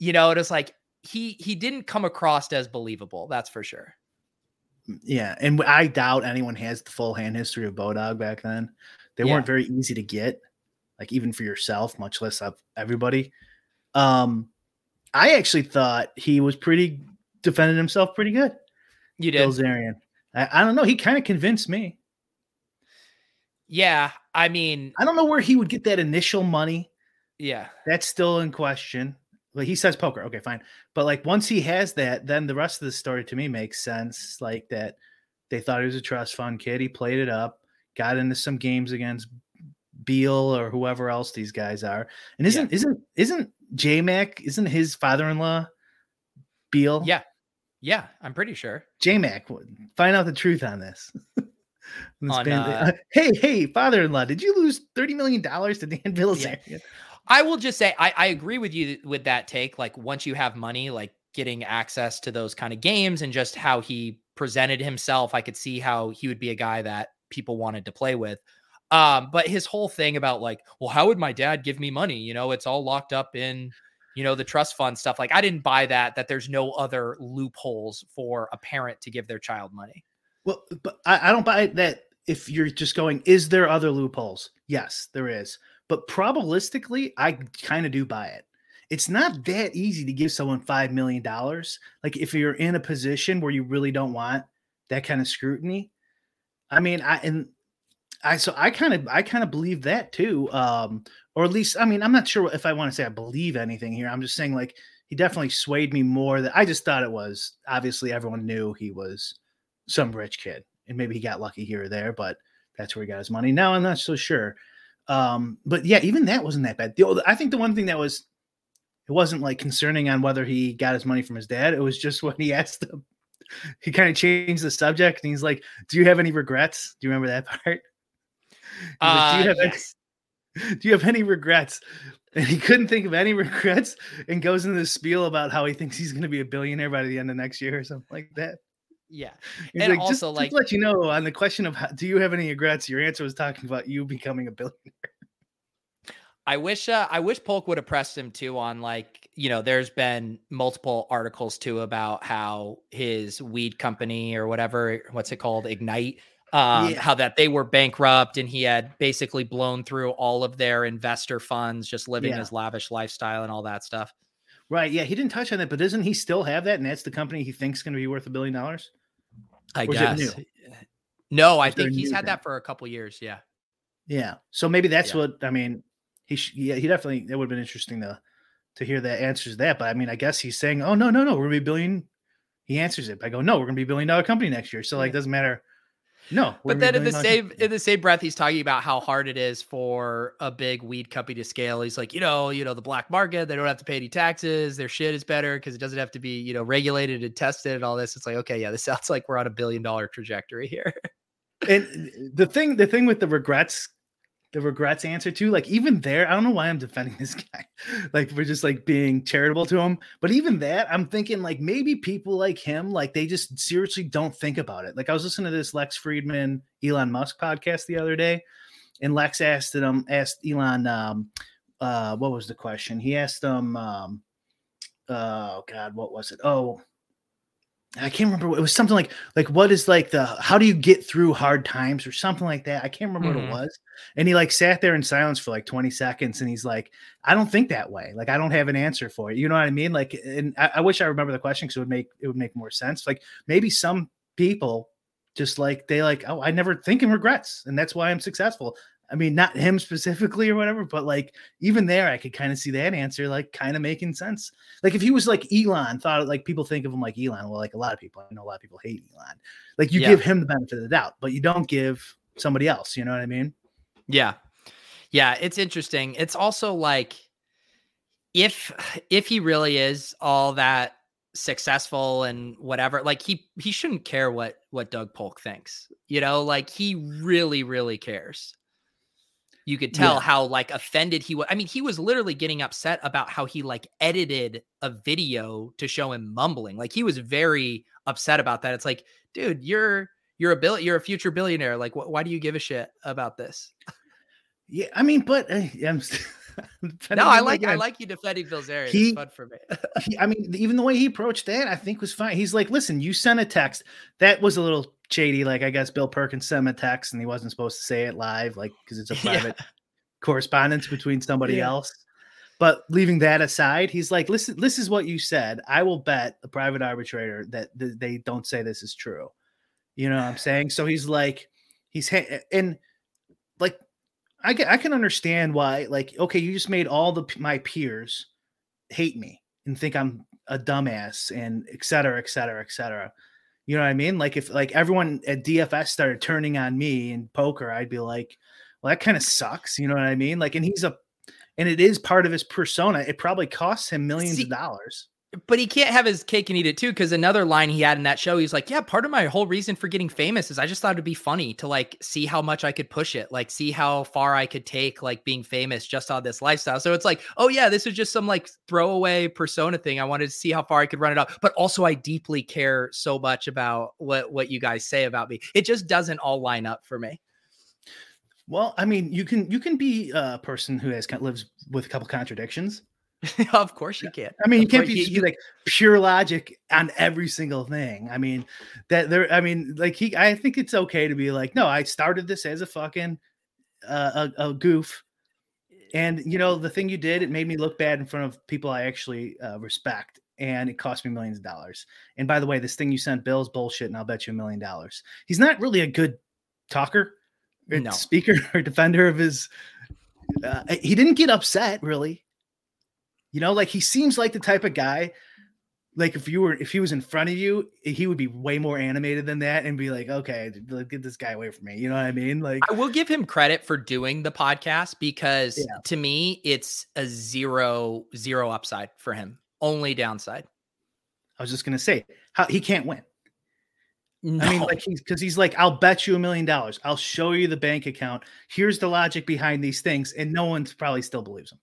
You know, it was like he he didn't come across as believable. That's for sure. Yeah, and I doubt anyone has the full hand history of Bodog back then. They yeah. weren't very easy to get, like even for yourself, much less of everybody. Um, I actually thought he was pretty defended himself pretty good. You did, Bilzerian. I, I don't know. He kind of convinced me. Yeah, I mean, I don't know where he would get that initial money. Yeah, that's still in question. Like he says poker. Okay, fine. But like once he has that, then the rest of the story to me makes sense. Like that they thought he was a trust fund kid. He played it up, got into some games against Beal or whoever else these guys are. And isn't yeah. isn't isn't J-Mac, isn't his father-in-law Beal? Yeah. Yeah, I'm pretty sure. J-Mac, find out the truth on this. on on, uh, hey, hey, father-in-law, did you lose thirty million dollars to Dan Bilzerian? Yeah. I will just say, I, I agree with you with that take. Like once you have money, like getting access to those kind of games and just how he presented himself, I could see how he would be a guy that people wanted to play with. Um, but his whole thing about like, well, how would my dad give me money? You know, it's all locked up in, you know, the trust fund stuff. Like I didn't buy that, that there's no other loopholes for a parent to give their child money. Well, but I, I don't buy that. If you're just going, is there other loopholes? Yes, there is. But probabilistically, I kind of do buy it. It's not that easy to give someone five million dollars. Like if you're in a position where you really don't want that kind of scrutiny. I mean, I, and I, so I kind of, I kind of believe that too. Um, or at least, I mean, I'm not sure if I want to say I believe anything here. I'm just saying like, he definitely swayed me more than I just thought it was. Obviously everyone knew he was some rich kid and maybe he got lucky here or there, but that's where he got his money. Now I'm not so sure. Um, but yeah, even that wasn't that bad. The, I think the one thing that was, it wasn't like concerning on whether he got his money from his dad. It was just when he asked him, he kind of changed the subject and he's like, do you have any regrets? Do you remember that part? Uh, do, you yes. any, do you have any regrets? And he couldn't think of any regrets and goes into this spiel about how he thinks he's going to be a billionaire by the end of next year or something like that. Yeah. He's and like, also, just, like, just to let you know on the question of how, do you have any regrets? Your answer was talking about you becoming a billionaire. I wish, uh, I wish Polk would have pressed him too on, like, you know, there's been multiple articles too about how his weed company or whatever, what's it called? Ignite, um, yeah. how that they were bankrupt and he had basically blown through all of their investor funds, just living yeah. his lavish lifestyle and all that stuff. Right. Yeah. He didn't touch on that, but doesn't he still have that? And that's the company he thinks is going to be worth a billion dollars. I or guess. No, I think he's had thing? that for a couple of years. Yeah. Yeah. So maybe that's yeah. what, I mean, he, sh- yeah, he definitely, it would have been interesting to, to hear the answers to that. But I mean, I guess he's saying, oh no, no, no, we're going to be a billion. He answers it by going, no, we're going to be a billion dollar company next year. So like, doesn't matter. No, but then in the same in the same breath, he's talking about how hard it is for a big weed company to scale. He's like, you know, you know, the black market, they don't have to pay any taxes. Their shit is better because it doesn't have to be, you know, regulated and tested and all this. It's like, okay, yeah, this sounds like we're on a billion dollar trajectory here. And the thing, the thing with the regrets, the regrets answer too, like even there, I don't know why I'm defending this guy. Like we're just like being charitable to him. But even that, I'm thinking like maybe people like him, like they just seriously don't think about it. Like I was listening to this Lex Friedman, Elon Musk podcast the other day. And Lex asked him, asked Elon, um, uh, what was the question? He asked him, um, oh God, what was it? Oh, I can't remember. It was something like, like, what is like the, how do you get through hard times or something like that? I can't remember mm-hmm. what it was. And he like sat there in silence for like twenty seconds. And he's like, I don't think that way. Like, I don't have an answer for it. You know what I mean? Like, and I, I wish I remember the question because it would make, it would make more sense. Like maybe some people just like, they like, oh, I never think in regrets. And that's why I'm successful. I mean, not him specifically or whatever, but like even there, I could kind of see that answer like kind of making sense. Like if he was like Elon, thought like people think of him like Elon. Well, like a lot of people, I know a lot of people hate Elon. Like you yeah. give him the benefit of the doubt, but you don't give somebody else. You know what I mean? Yeah. Yeah. It's interesting. It's also like if, if he really is all that successful and whatever, like he, he shouldn't care what, what Doug Polk thinks, you know, like he really, really cares. You could tell yeah. how like offended he was. I mean, he was literally getting upset about how he like edited a video to show him mumbling. Like he was very upset about that. It's like, dude, you're, you're a bill, you're a future billionaire. Like, wh- why do you give a shit about this? Yeah. I mean, but uh, I'm still, I'm no, I like, I like you defending Bilzerian. It's fun for me. he, I mean, even the way he approached that, I think was fine. He's like, listen, you sent a text. That was a little shady, like I guess Bill Perkins sent a text and he wasn't supposed to say it live, like because it's a private yeah. correspondence between somebody yeah. else. But leaving that aside, he's like, listen, this is what you said. I will bet the private arbitrator that th- they don't say this is true. You know what I'm saying? So he's like, he's ha- and like I can, I can understand why. Like, okay, you just made all the my peers hate me and think I'm a dumbass and et cetera, et cetera, et cetera. You know what I mean? Like if like everyone at D F S started turning on me in poker, I'd be like, well, that kind of sucks. You know what I mean? Like, and he's a, and it is part of his persona. It probably costs him millions See, of dollars. But he can't have his cake and eat it too. Cause another line he had in that show, he's like, yeah, part of my whole reason for getting famous is I just thought it'd be funny to like, see how much I could push it. Like see how far I could take, like being famous just on this lifestyle. So it's like, oh yeah, this was just some like throwaway persona thing. I wanted to see how far I could run it up. But also I deeply care so much about what, what you guys say about me. It just doesn't all line up for me. Well, I mean, you can, you can be a person who has lives with a couple contradictions. Of course you can't. I mean, of you can't be you, like pure logic on every single thing. I mean, that there, I mean, like he, I think it's okay to be like, no, I started this as a fucking, uh, a, a goof. And you know, the thing you did, it made me look bad in front of people I actually uh, respect. And it cost me millions of dollars. And by the way, this thing you sent Bill's bullshit and I'll bet you a million dollars. He's not really a good talker or no. speaker or defender of his, uh, he didn't get upset really. You know, like he seems like the type of guy, like if you were, if he was in front of you, he would be way more animated than that and be like, okay, get this guy away from me. You know what I mean? Like I will give him credit for doing the podcast because yeah. to me, it's a zero, zero upside for him. Only downside. I was just going to say how he can't win. No. I mean, like he's because he's like, I'll bet you a million dollars. I'll show you the bank account. Here's the logic behind these things. And no one probably still believes him.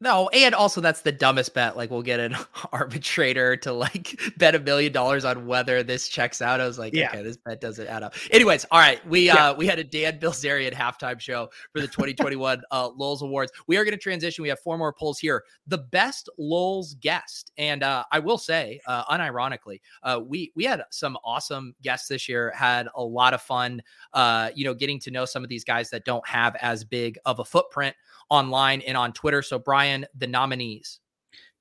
No. And also that's the dumbest bet. Like we'll get an arbitrator to like bet a million dollars on whether this checks out. I was like, yeah. Okay, this bet doesn't add up. Anyways. All right. We, yeah. uh, we had a Dan Bilzerian halftime show for the twenty twenty-one uh, L O L S Awards. We are going to transition. We have four more polls here. The best L O L S guest. And uh, I will say, uh, unironically, uh, we, we had some awesome guests this year, had a lot of fun, uh, you know, getting to know some of these guys that don't have as big of a footprint online and on Twitter. So Brian, the nominees.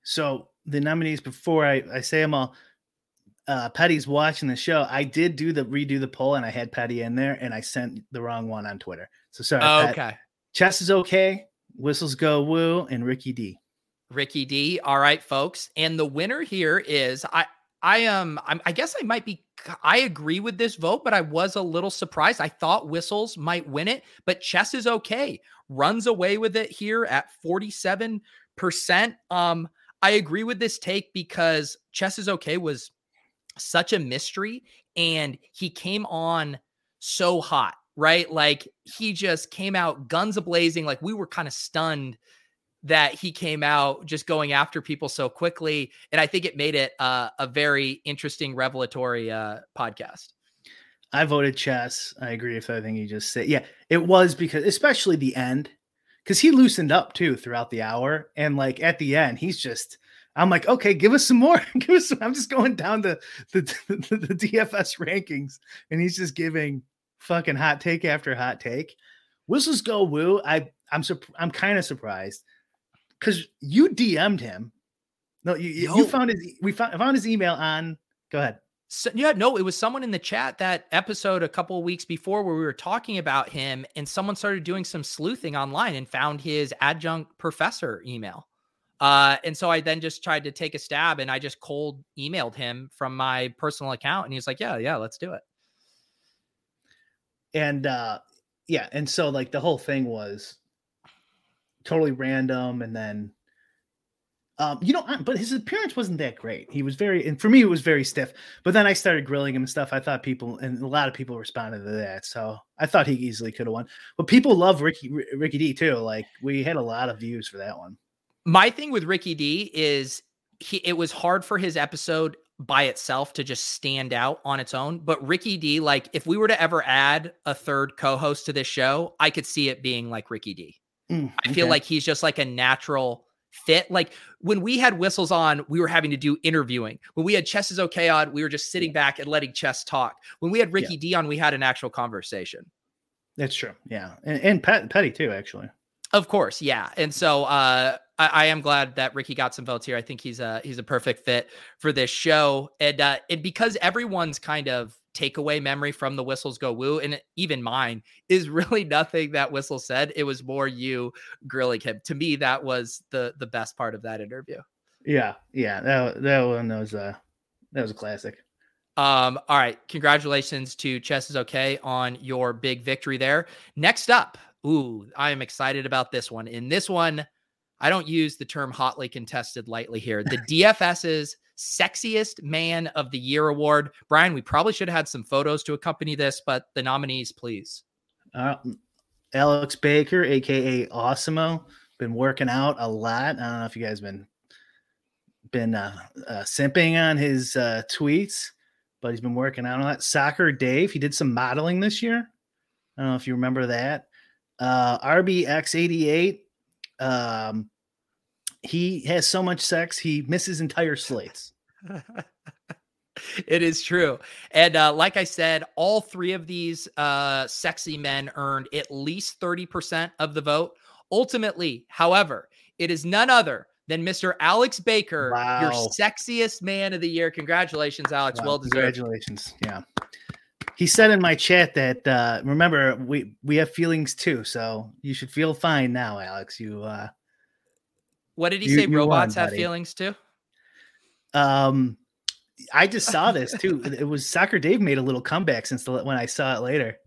So the nominees, before I, I say them all, uh, Patty's watching the show. I did do the redo the poll and I had Patty in there and I sent the wrong one on Twitter. So sorry. Oh, okay. Chess is okay. Whistles Go Woo and Ricky D. Ricky D. All right, folks. And the winner here is I, I am, um, I guess I might be, I agree with this vote, but I was a little surprised. I thought Whistles might win it, but Chess is okay. Runs away with it here at forty-seven percent. Um, I agree with this take because Chess is okay was such a mystery and he came on so hot, right? Like he just came out guns a-blazing. Like we were kind of stunned that he came out just going after people so quickly. And I think it made it uh, a very interesting revelatory uh, podcast. I voted Chess. I agree with everything you just said. Yeah, it was because, especially the end, because he loosened up too throughout the hour. And like at the end, he's just, I'm like, okay, give us some more. give us some, I'm just going down the, the, the, the D F S rankings. And he's just giving fucking hot take after hot take. Whistles Go Woo. I, I'm, sur- I'm kind of surprised. Because you D M'd him. No, you, no. you found his. We found, found his email on. Go ahead. So, yeah, no, it was someone in the chat that episode a couple of weeks before where we were talking about him, and someone started doing some sleuthing online and found his adjunct professor email. Uh, and so I then just tried to take a stab, and I just cold emailed him from my personal account, and he was like, "Yeah, yeah, let's do it." And uh, yeah, and so like the whole thing was totally random. And then, um, you know, but his appearance wasn't that great. He was very, and for me, it was very stiff, but then I started grilling him and stuff. I thought people, and a lot of people responded to that. So I thought he easily could have won, but people love Ricky, Ricky D too. Like we had a lot of views for that one. My thing with Ricky D is he, it was hard for his episode by itself to just stand out on its own. But Ricky D, like if we were to ever add a third co-host to this show, I could see it being like Ricky D. Mm, I feel okay. like he's just like a natural fit. Like when we had Whistles on, we were having to do interviewing. When we had Chess is okay on, we were just sitting back and letting Chess talk. When we had Ricky yeah. D on, we had an actual conversation. That's true. Yeah. And, and Pat, Petty too, actually. Of course. Yeah. And so uh, I, I am glad that Ricky got some votes here. I think he's a, he's a perfect fit for this show. And, uh, and because everyone's kind of takeaway memory from the Whistles Go Woo, and even mine, is really nothing that Whistle said. It was more you grilling him. To me, that was the the best part of that interview. Yeah, yeah, that that one was uh that was a classic. Um, all right, congratulations to Chess is okay on your big victory there. Next up, ooh, I am excited about this one. In this one, I don't use the term hotly contested lightly here. The D F S's Sexiest Man of the Year award. Brian, we probably should have had some photos to accompany this, but the nominees, please. Uh, Alex Baker, a k a. Awesome-o, been working out a lot. I don't know if you guys been been uh, uh, simping on his uh, tweets, but he's been working out a lot. Soccer Dave, he did some modeling this year. I don't know if you remember that. Uh, R B X eighty-eight, um, he has so much sex, he misses entire slates. It is true. And uh, like I said, all three of these uh, sexy men earned at least thirty percent of the vote. Ultimately, however, it is none other than Mister Alex Baker, wow. your sexiest man of the year. Congratulations, Alex. Wow. Well deserved. Congratulations. Yeah. He said in my chat that, uh, remember, we, we have feelings too, so you should feel fine now, Alex. You, uh, What did he you, say? You robots won, have buddy. Feelings too? Um, I just saw this too. It was Soccer Dave made a little comeback since the, when I saw it later.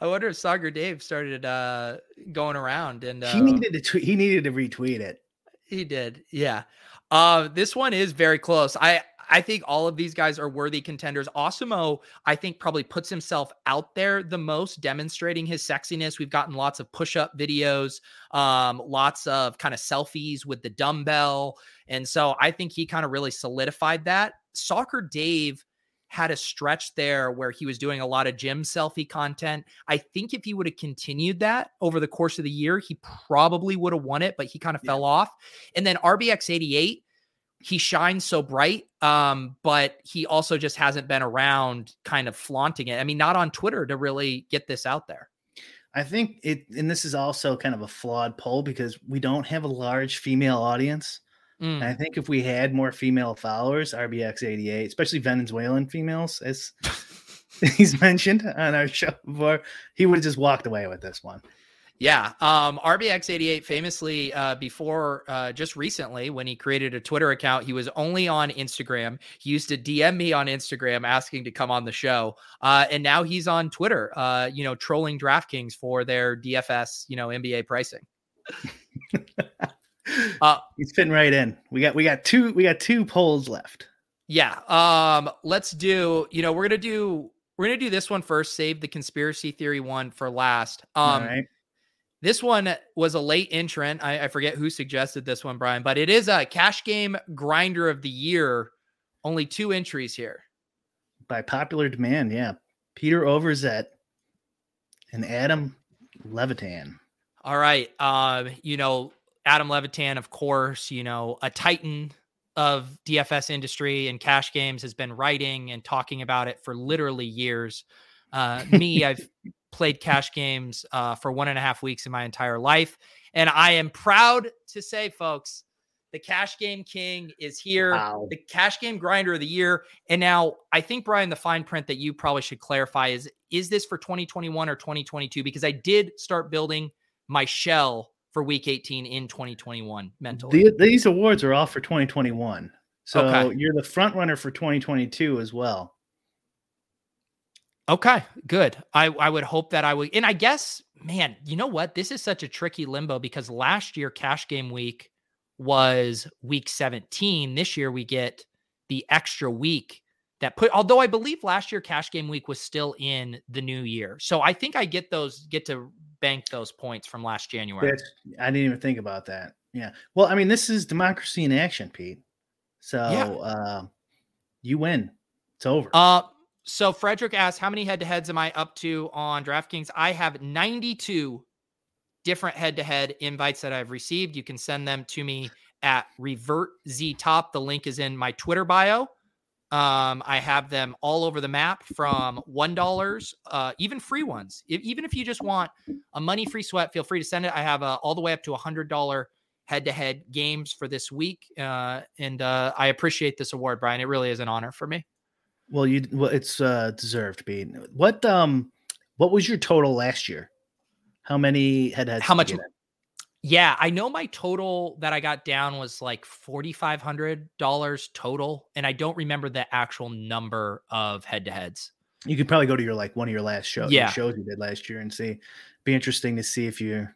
I wonder if Soccer Dave started uh, going around and uh, he needed to tweet, he needed to retweet it. He did, yeah. Uh, this one is very close. I I think all of these guys are worthy contenders. Awesome-o, I think, probably puts himself out there the most, demonstrating his sexiness. We've gotten lots of push-up videos, um, lots of kind of selfies with the dumbbell. And so I think he kind of really solidified that. Soccer Dave had a stretch there where he was doing a lot of gym selfie content. I think if he would have continued that over the course of the year, he probably would have won it, but he kind of yeah. fell off. And then R B X eighty-eight, he shines so bright, um, but he also just hasn't been around kind of flaunting it. I mean, not on Twitter to really get this out there. I think it, and this is also kind of a flawed poll because we don't have a large female audience. Mm. And I think if we had more female followers, R B X eighty-eight, especially Venezuelan females, as he's mentioned on our show before, he would have just walked away with this one. Yeah. Um, R B X eighty-eight famously uh, before uh, just recently when he created a Twitter account, he was only on Instagram. He used to D M me on Instagram asking to come on the show. Uh, and now he's on Twitter, uh, you know, trolling DraftKings for their D F S, you know, N B A pricing. uh, he's fitting right in. We got, we got two, we got two polls left. Yeah. Um, let's do, you know, we're going to do, we're going to do this one first, save the conspiracy theory one for last. Um, All right. This one was a late entrant. I, I forget who suggested this one, Brian, but it is a cash game grinder of the year. Only two entries here. By popular demand, yeah. Peter Overzet and Adam Levitan. All right. Uh, you know, Adam Levitan, of course, you know, a titan of D F S industry and cash games, has been writing and talking about it for literally years. Uh, me, I've... played cash games uh, for one and a half weeks in my entire life. And I am proud to say, folks, the cash game king is here, wow. The cash game grinder of the year. And now I think, Brian, the fine print that you probably should clarify is, is this for twenty twenty-one or twenty twenty-two? Because I did start building my shell for week eighteen in twenty twenty-one mentally. The, these awards are all for twenty twenty-one. So okay. You're the front runner for twenty twenty-two as well. Okay, good. I, I would hope that I would. And I guess, man, you know what? This is such a tricky limbo because last year cash game week was week seventeen. This year we get the extra week that put, although I believe last year cash game week was still in the new year. So I think I get those, get to bank those points from last January. That's, I didn't even think about that. Yeah. Well, I mean, this is democracy in action, Pete. So yeah. uh, you win. It's over. Uh, So Frederick asks, how many head-to-heads am I up to on DraftKings? I have ninety-two different head-to-head invites that I've received. You can send them to me at RevertZTop. The link is in my Twitter bio. Um, I have them all over the map from one dollar, uh, even free ones. If, even if you just want a money-free sweat, feel free to send it. I have uh, all the way up to one hundred dollars head-to-head games for this week. Uh, and uh, I appreciate this award, Brian. It really is an honor for me. Well, you well, it's uh, deserved, Pete. What um, what was your total last year? How many head-to-heads? How much? Yeah, I know my total that I got down was like four thousand five hundred dollars total, and I don't remember the actual number of head-to-heads. You could probably go to your like one of your last shows, yeah. shows you did last year, and see. Be interesting to see if you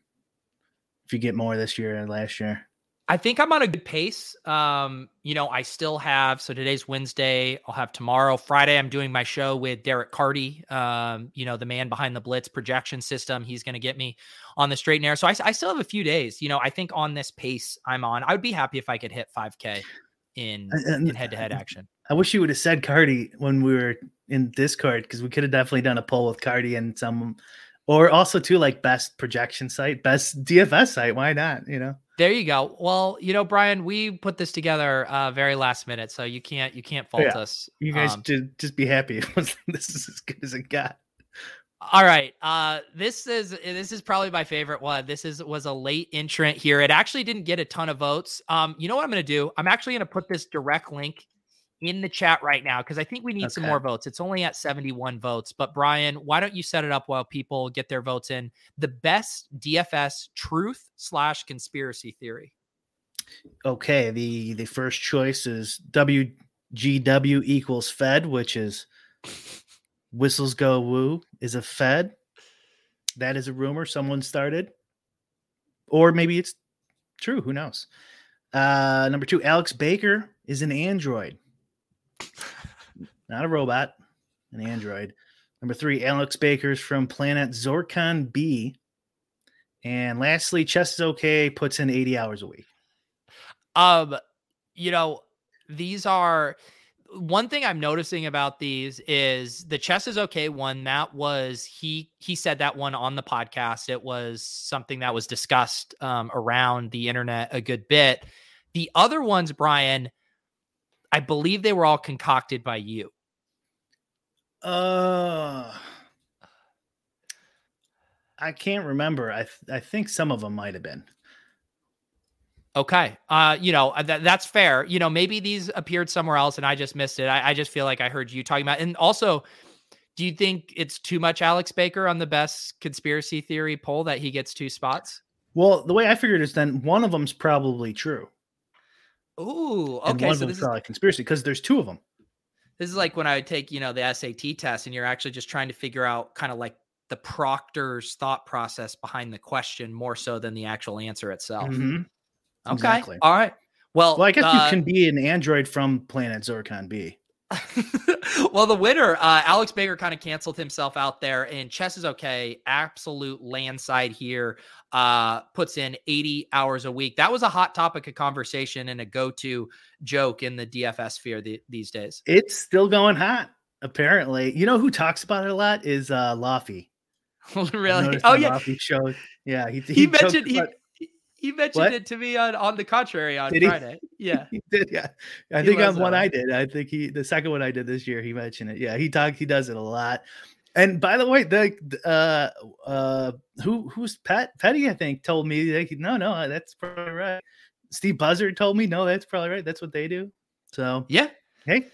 if you get more this year than last year. I think I'm on a good pace. Um, you know, I still have, so today's Wednesday, I'll have tomorrow, Friday, I'm doing my show with Derek Carty, um, you know, the man behind the Blitz projection system. He's going to get me on the straight and narrow. So I, I still have a few days, you know, I think on this pace I'm on, I would be happy if I could hit five K in, in head-to-head action. I wish you would have said Carty when we were in Discord, because we could have definitely done a poll with Carty and some, or also too, like best projection site, best D F S site. Why not, you know? There you go. Well, you know, Brian, we put this together uh, very last minute, so you can't you can't fault yeah. us. You guys um, just, just be happy. This is as good as it got. All right, uh, this is this is probably my favorite one. This is was a late entrant here. It actually didn't get a ton of votes. Um, you know what I'm going to do? I'm actually going to put this direct link in the chat right now because I think we need okay. some more votes. It's only at seventy-one votes. But Brian, why don't you set it up while people get their votes in? The best D F S truth slash conspiracy theory. Okay, the the first choice is W G W equals Fed, which is Whistles Go Woo is a Fed. That is a rumor someone started, or maybe it's true. Who knows? Uh, number two, Alex Baker is an android. Not a robot, an android. Number three, Alex Baker's from Planet Zorkon B. And lastly, Chess is okay puts in eighty hours a week. Um, you know, these are one thing I'm noticing about these is the Chess is okay one. That was he he said that one on the podcast. It was something that was discussed um, around the internet a good bit. The other ones, Brian, I believe they were all concocted by you. Uh, I can't remember. I th- I think some of them might have been. Okay. Uh, you know, th- that's fair. You know, maybe these appeared somewhere else and I just missed it. I-, I just feel like I heard you talking about it. And also, do you think it's too much Alex Baker on the best conspiracy theory poll that he gets two spots? Well, the way I figured is then one of them's probably true. Ooh, okay. And one so of them's probably is- conspiracy because there's two of them. This is like when I would take, you know, the S A T test and you're actually just trying to figure out kind of like the proctor's thought process behind the question more so than the actual answer itself. Mm-hmm. Okay. Exactly. All right. Well, well I guess uh, you can be an android from Planet Zorkon B. Well, the winner, uh, Alex Baker kind of canceled himself out there, and Chess is okay. Absolute landslide here. Uh, puts in eighty hours a week. That was a hot topic of conversation and a go-to joke in the D F S sphere the, these days. It's still going hot, apparently. You know who talks about it a lot is uh, Laffy. Really? Oh yeah. Show. Yeah. He, he, he mentioned he. About- He mentioned what? It to me on, on the contrary on did Friday. He? Yeah. He did, yeah. I he think on one I did. I think he the second one I did this year, he mentioned it. Yeah, he talked, he does it a lot. And by the way, the uh uh who who's Pat Petty, I think, told me like, no, no, that's probably right. Steve Buzzard told me, no, that's probably right. That's what they do. So yeah. Hey.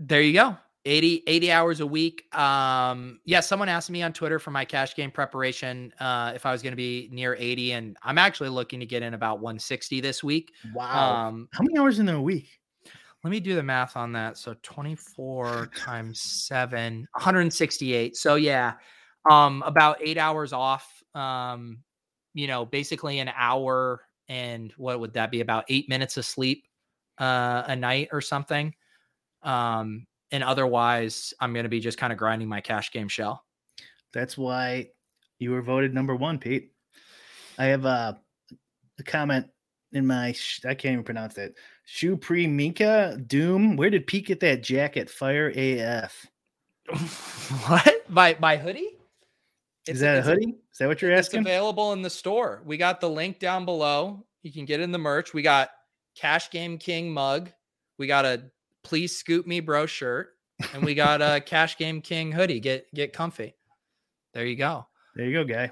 There you go. eighty, eighty hours a week. Um, yeah, someone asked me on Twitter for my cash game preparation uh, if I was going to be near eighty, and I'm actually looking to get in about one sixty this week. Wow. Um, How many hours in a week? Let me do the math on that. So twenty-four times seven, one hundred sixty-eight. So yeah, um, about eight hours off, um, you know, basically an hour and what would that be? About eight minutes of sleep uh, a night or something. Um And otherwise, I'm going to be just kind of grinding my cash game shell. That's why you were voted number one, Pete. I have a, a comment in my, sh- I can't even pronounce that. Shupri Minka Doom. Where did Pete get that jacket? Fire A F. What? My, my hoodie? It's, Is that a hoodie? Is that what you're asking? It's available in the store. We got the link down below. You can get in the merch. We got Cash Game King mug. We got a Please Scoop Me Bro shirt, and we got a Cash Game King hoodie. Get get comfy. There you go. There you go, guy.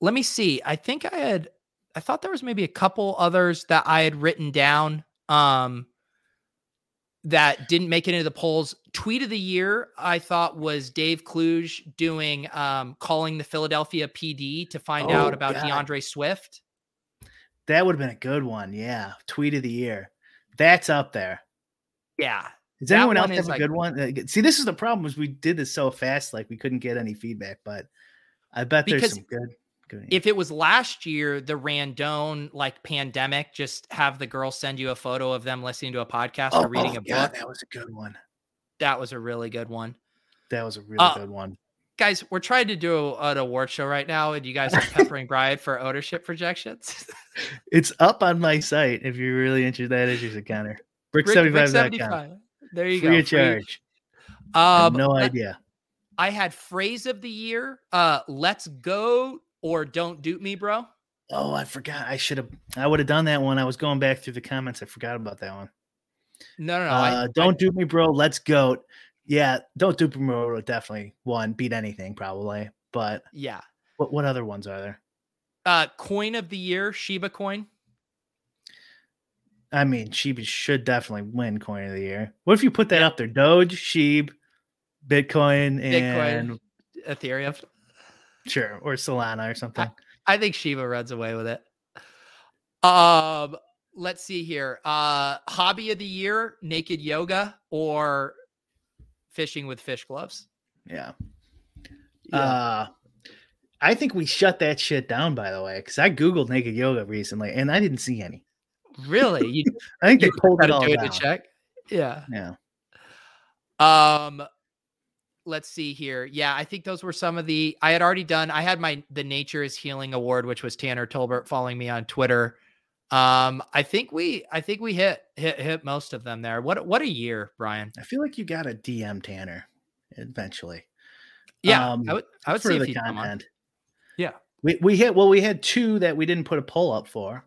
Let me see. I think I had, I thought there was maybe a couple others that I had written down um, that didn't make it into the polls. Tweet of the year, I thought, was Dave Kluge doing um, calling the Philadelphia P D to find oh, out about God. DeAndre Swift. That would have been a good one. Yeah. Tweet of the year. That's up there. Yeah. Does anyone else have a good one? See, this is the problem is we did this so fast, like we couldn't get any feedback, but I bet there's some good. good if it was last year, the Randone like pandemic, just have the girl send you a photo of them listening to a podcast oh, or reading oh, a book. Yeah, that was a good one. That was a really good one. That was a really uh, good one. Guys, we're trying to do an award show right now, and you guys are peppering Brian for ownership projections. It's up on my site if you're really interested in that issues encounter. Brick seventy-five dot com. There you Free go. Free of charge. Um, I have no idea. I had phrase of the year. Uh, let's go or don't dupe me, bro. Oh, I forgot. I should have. I would have done that one. I was going back through the comments. I forgot about that one. No, no, no. Uh, I, don't I, dupe me, bro. Let's go. Yeah, don't dupe me, bro. Definitely one beat anything, probably. But yeah. What what other ones are there? Uh, coin of the year, Shiba coin. I mean, Shiba should definitely win coin of the year. What if you put that yeah. up there? Doge, Shiba, Bitcoin, and Bitcoin, Ethereum. Sure. Or Solana or something. I, I think Shiba runs away with it. Um, let's see here. Uh, hobby of the year, naked yoga or fishing with fish gloves. Yeah. yeah. Uh, I think we shut that shit down, by the way, because I Googled naked yoga recently and I didn't see any. Really? You, I think they pulled it all down. To check. Yeah. Yeah. Um, let's see here. Yeah, I think those were some of the, I had already done. I had my, the Nature is Healing award, which was Tanner Tolbert following me on Twitter. Um, I think we, I think we hit, hit, hit most of them there. What, what a year, Brian. I feel like you got to D M Tanner eventually. Yeah. Um, I would, I would see if he'd come on. Yeah. We, we hit, well, we had two that we didn't put a poll up for.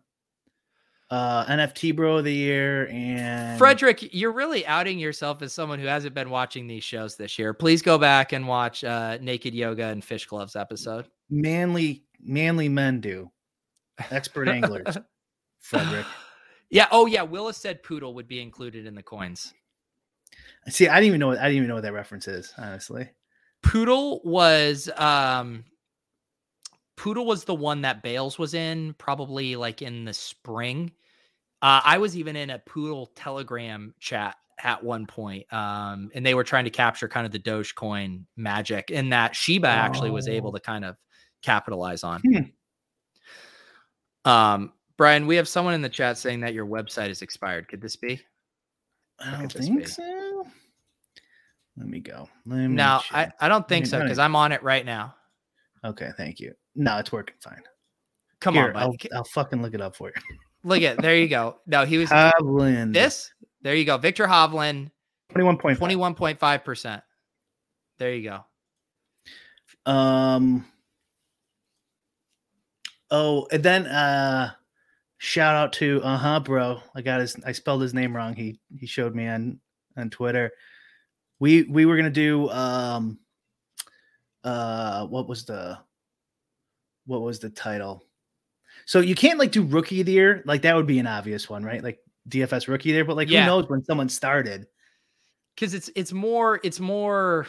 Uh, N F T Bro of the Year and Frederick, you're really outing yourself as someone who hasn't been watching these shows this year. Please go back and watch uh, Naked Yoga and Fish Gloves episode. Manly, manly men do. Expert anglers. Frederick. Yeah. Oh yeah. Willis said Poodle would be included in the coins. See, I didn't even know. I didn't even know what that reference is. Honestly, Poodle was. Um, Poodle was the one that Bales was in, probably like in the spring. Uh, I was even in a Poodle Telegram chat at one point, um, and they were trying to capture kind of the Dogecoin magic, in that Shiba actually was able to kind of capitalize on. Hmm. Um, Brian, we have someone in the chat saying that your website is expired. Could this be? I don't think be? so. Let me go. Let me no, I, I don't think I mean, so because I'm on it right now. Okay, thank you. No, it's working fine. Come Here, on, I'll, I'll fucking look it up for you. Look at there you go. No, he was Hovland. This. There you go, Victor Hovland. twenty-one point five percent There you go. Um. Oh, and then uh, shout out to uh huh, bro. I got his. I spelled his name wrong. He he showed me on on Twitter. We we were gonna do um. Uh, what was the. What was the title? So you can't like do rookie of the year. Like that would be an obvious one, right? Like D F S rookie there, but like yeah. Who knows when someone started? Cause it's, it's more, it's more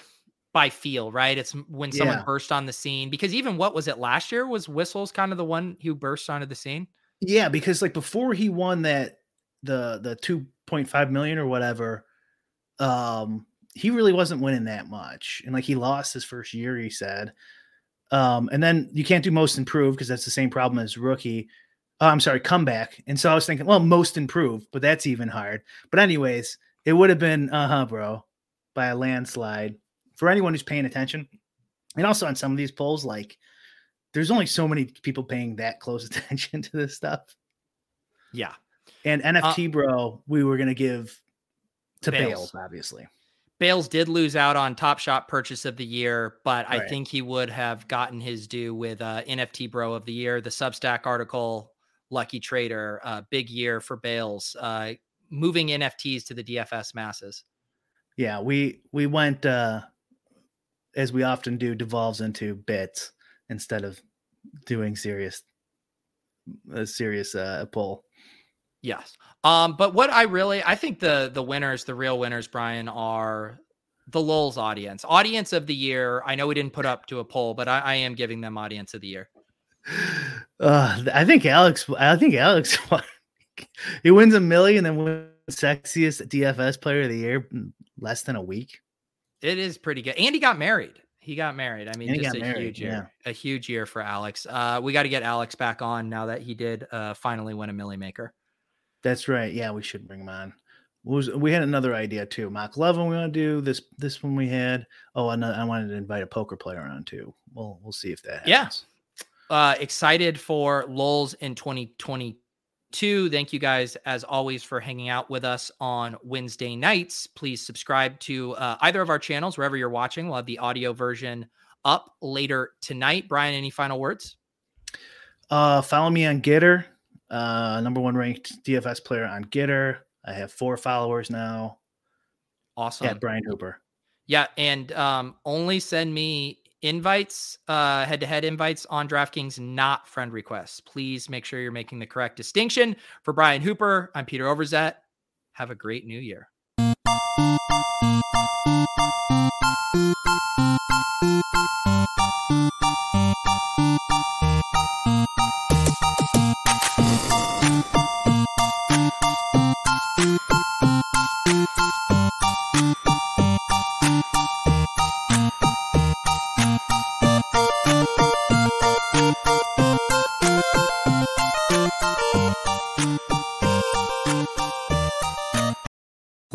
by feel, right? It's when someone yeah. burst on the scene, because even what was it last year was Whistles kind of the one who burst onto the scene. Yeah. Because like before he won that, the, the two point five million or whatever, um, he really wasn't winning that much. And like, he lost his first year, he said. Um, and then you can't do most improved because that's the same problem as rookie. Oh, I'm sorry, comeback. And so I was thinking, well, most improved, but that's even hard. But anyways, it would have been uh-huh, bro, by a landslide for anyone who's paying attention. And also on some of these polls, like there's only so many people paying that close attention to this stuff. Yeah. And N F T uh, bro, we were going to give to Bales, Bales obviously. Bales did lose out on Top Shot Purchase of the Year, but right. I think he would have gotten his due with uh, N F T Bro of the Year, the Substack article, Lucky Trader, uh, big year for Bales, uh, moving N F Ts to the D F S masses. Yeah, we we went, uh, as we often do, devolves into bits instead of doing serious, a serious uh, poll. Yes. Um, but what I really, I think the, the winners, the real winners, Brian, are the L O L's audience, audience of the year. I know we didn't put up to a poll, but I, I am giving them audience of the year. Uh, I think Alex, I think Alex, he wins a Millie and then wins sexiest D F S player of the year in less than a week. It is pretty good. And he got married. He got married. I mean, and just a married, huge year, yeah. a huge year for Alex. Uh, we got to get Alex back on now that he did uh, finally win a Millie Maker. That's right. Yeah, we should bring him on. What was, we had another idea too. Mock Lovin, we want to do this. This one we had. Oh, another, I wanted to invite a poker player on too. Well, we'll see if that happens. Yeah. Uh, excited for L O L's in twenty twenty-two. Thank you guys as always for hanging out with us on Wednesday nights. Please subscribe to uh, either of our channels wherever you're watching. We'll have the audio version up later tonight. Brian, any final words? Uh, follow me on Gitter. Uh, number one ranked D F S player on Gitter. I have four followers now. Awesome. At Brian Hooper. Yeah. And, um, only send me invites, uh, head to head invites on DraftKings, not friend requests. Please make sure you're making the correct distinction. For Brian Hooper, I'm Peter Overzet. Have a great new year.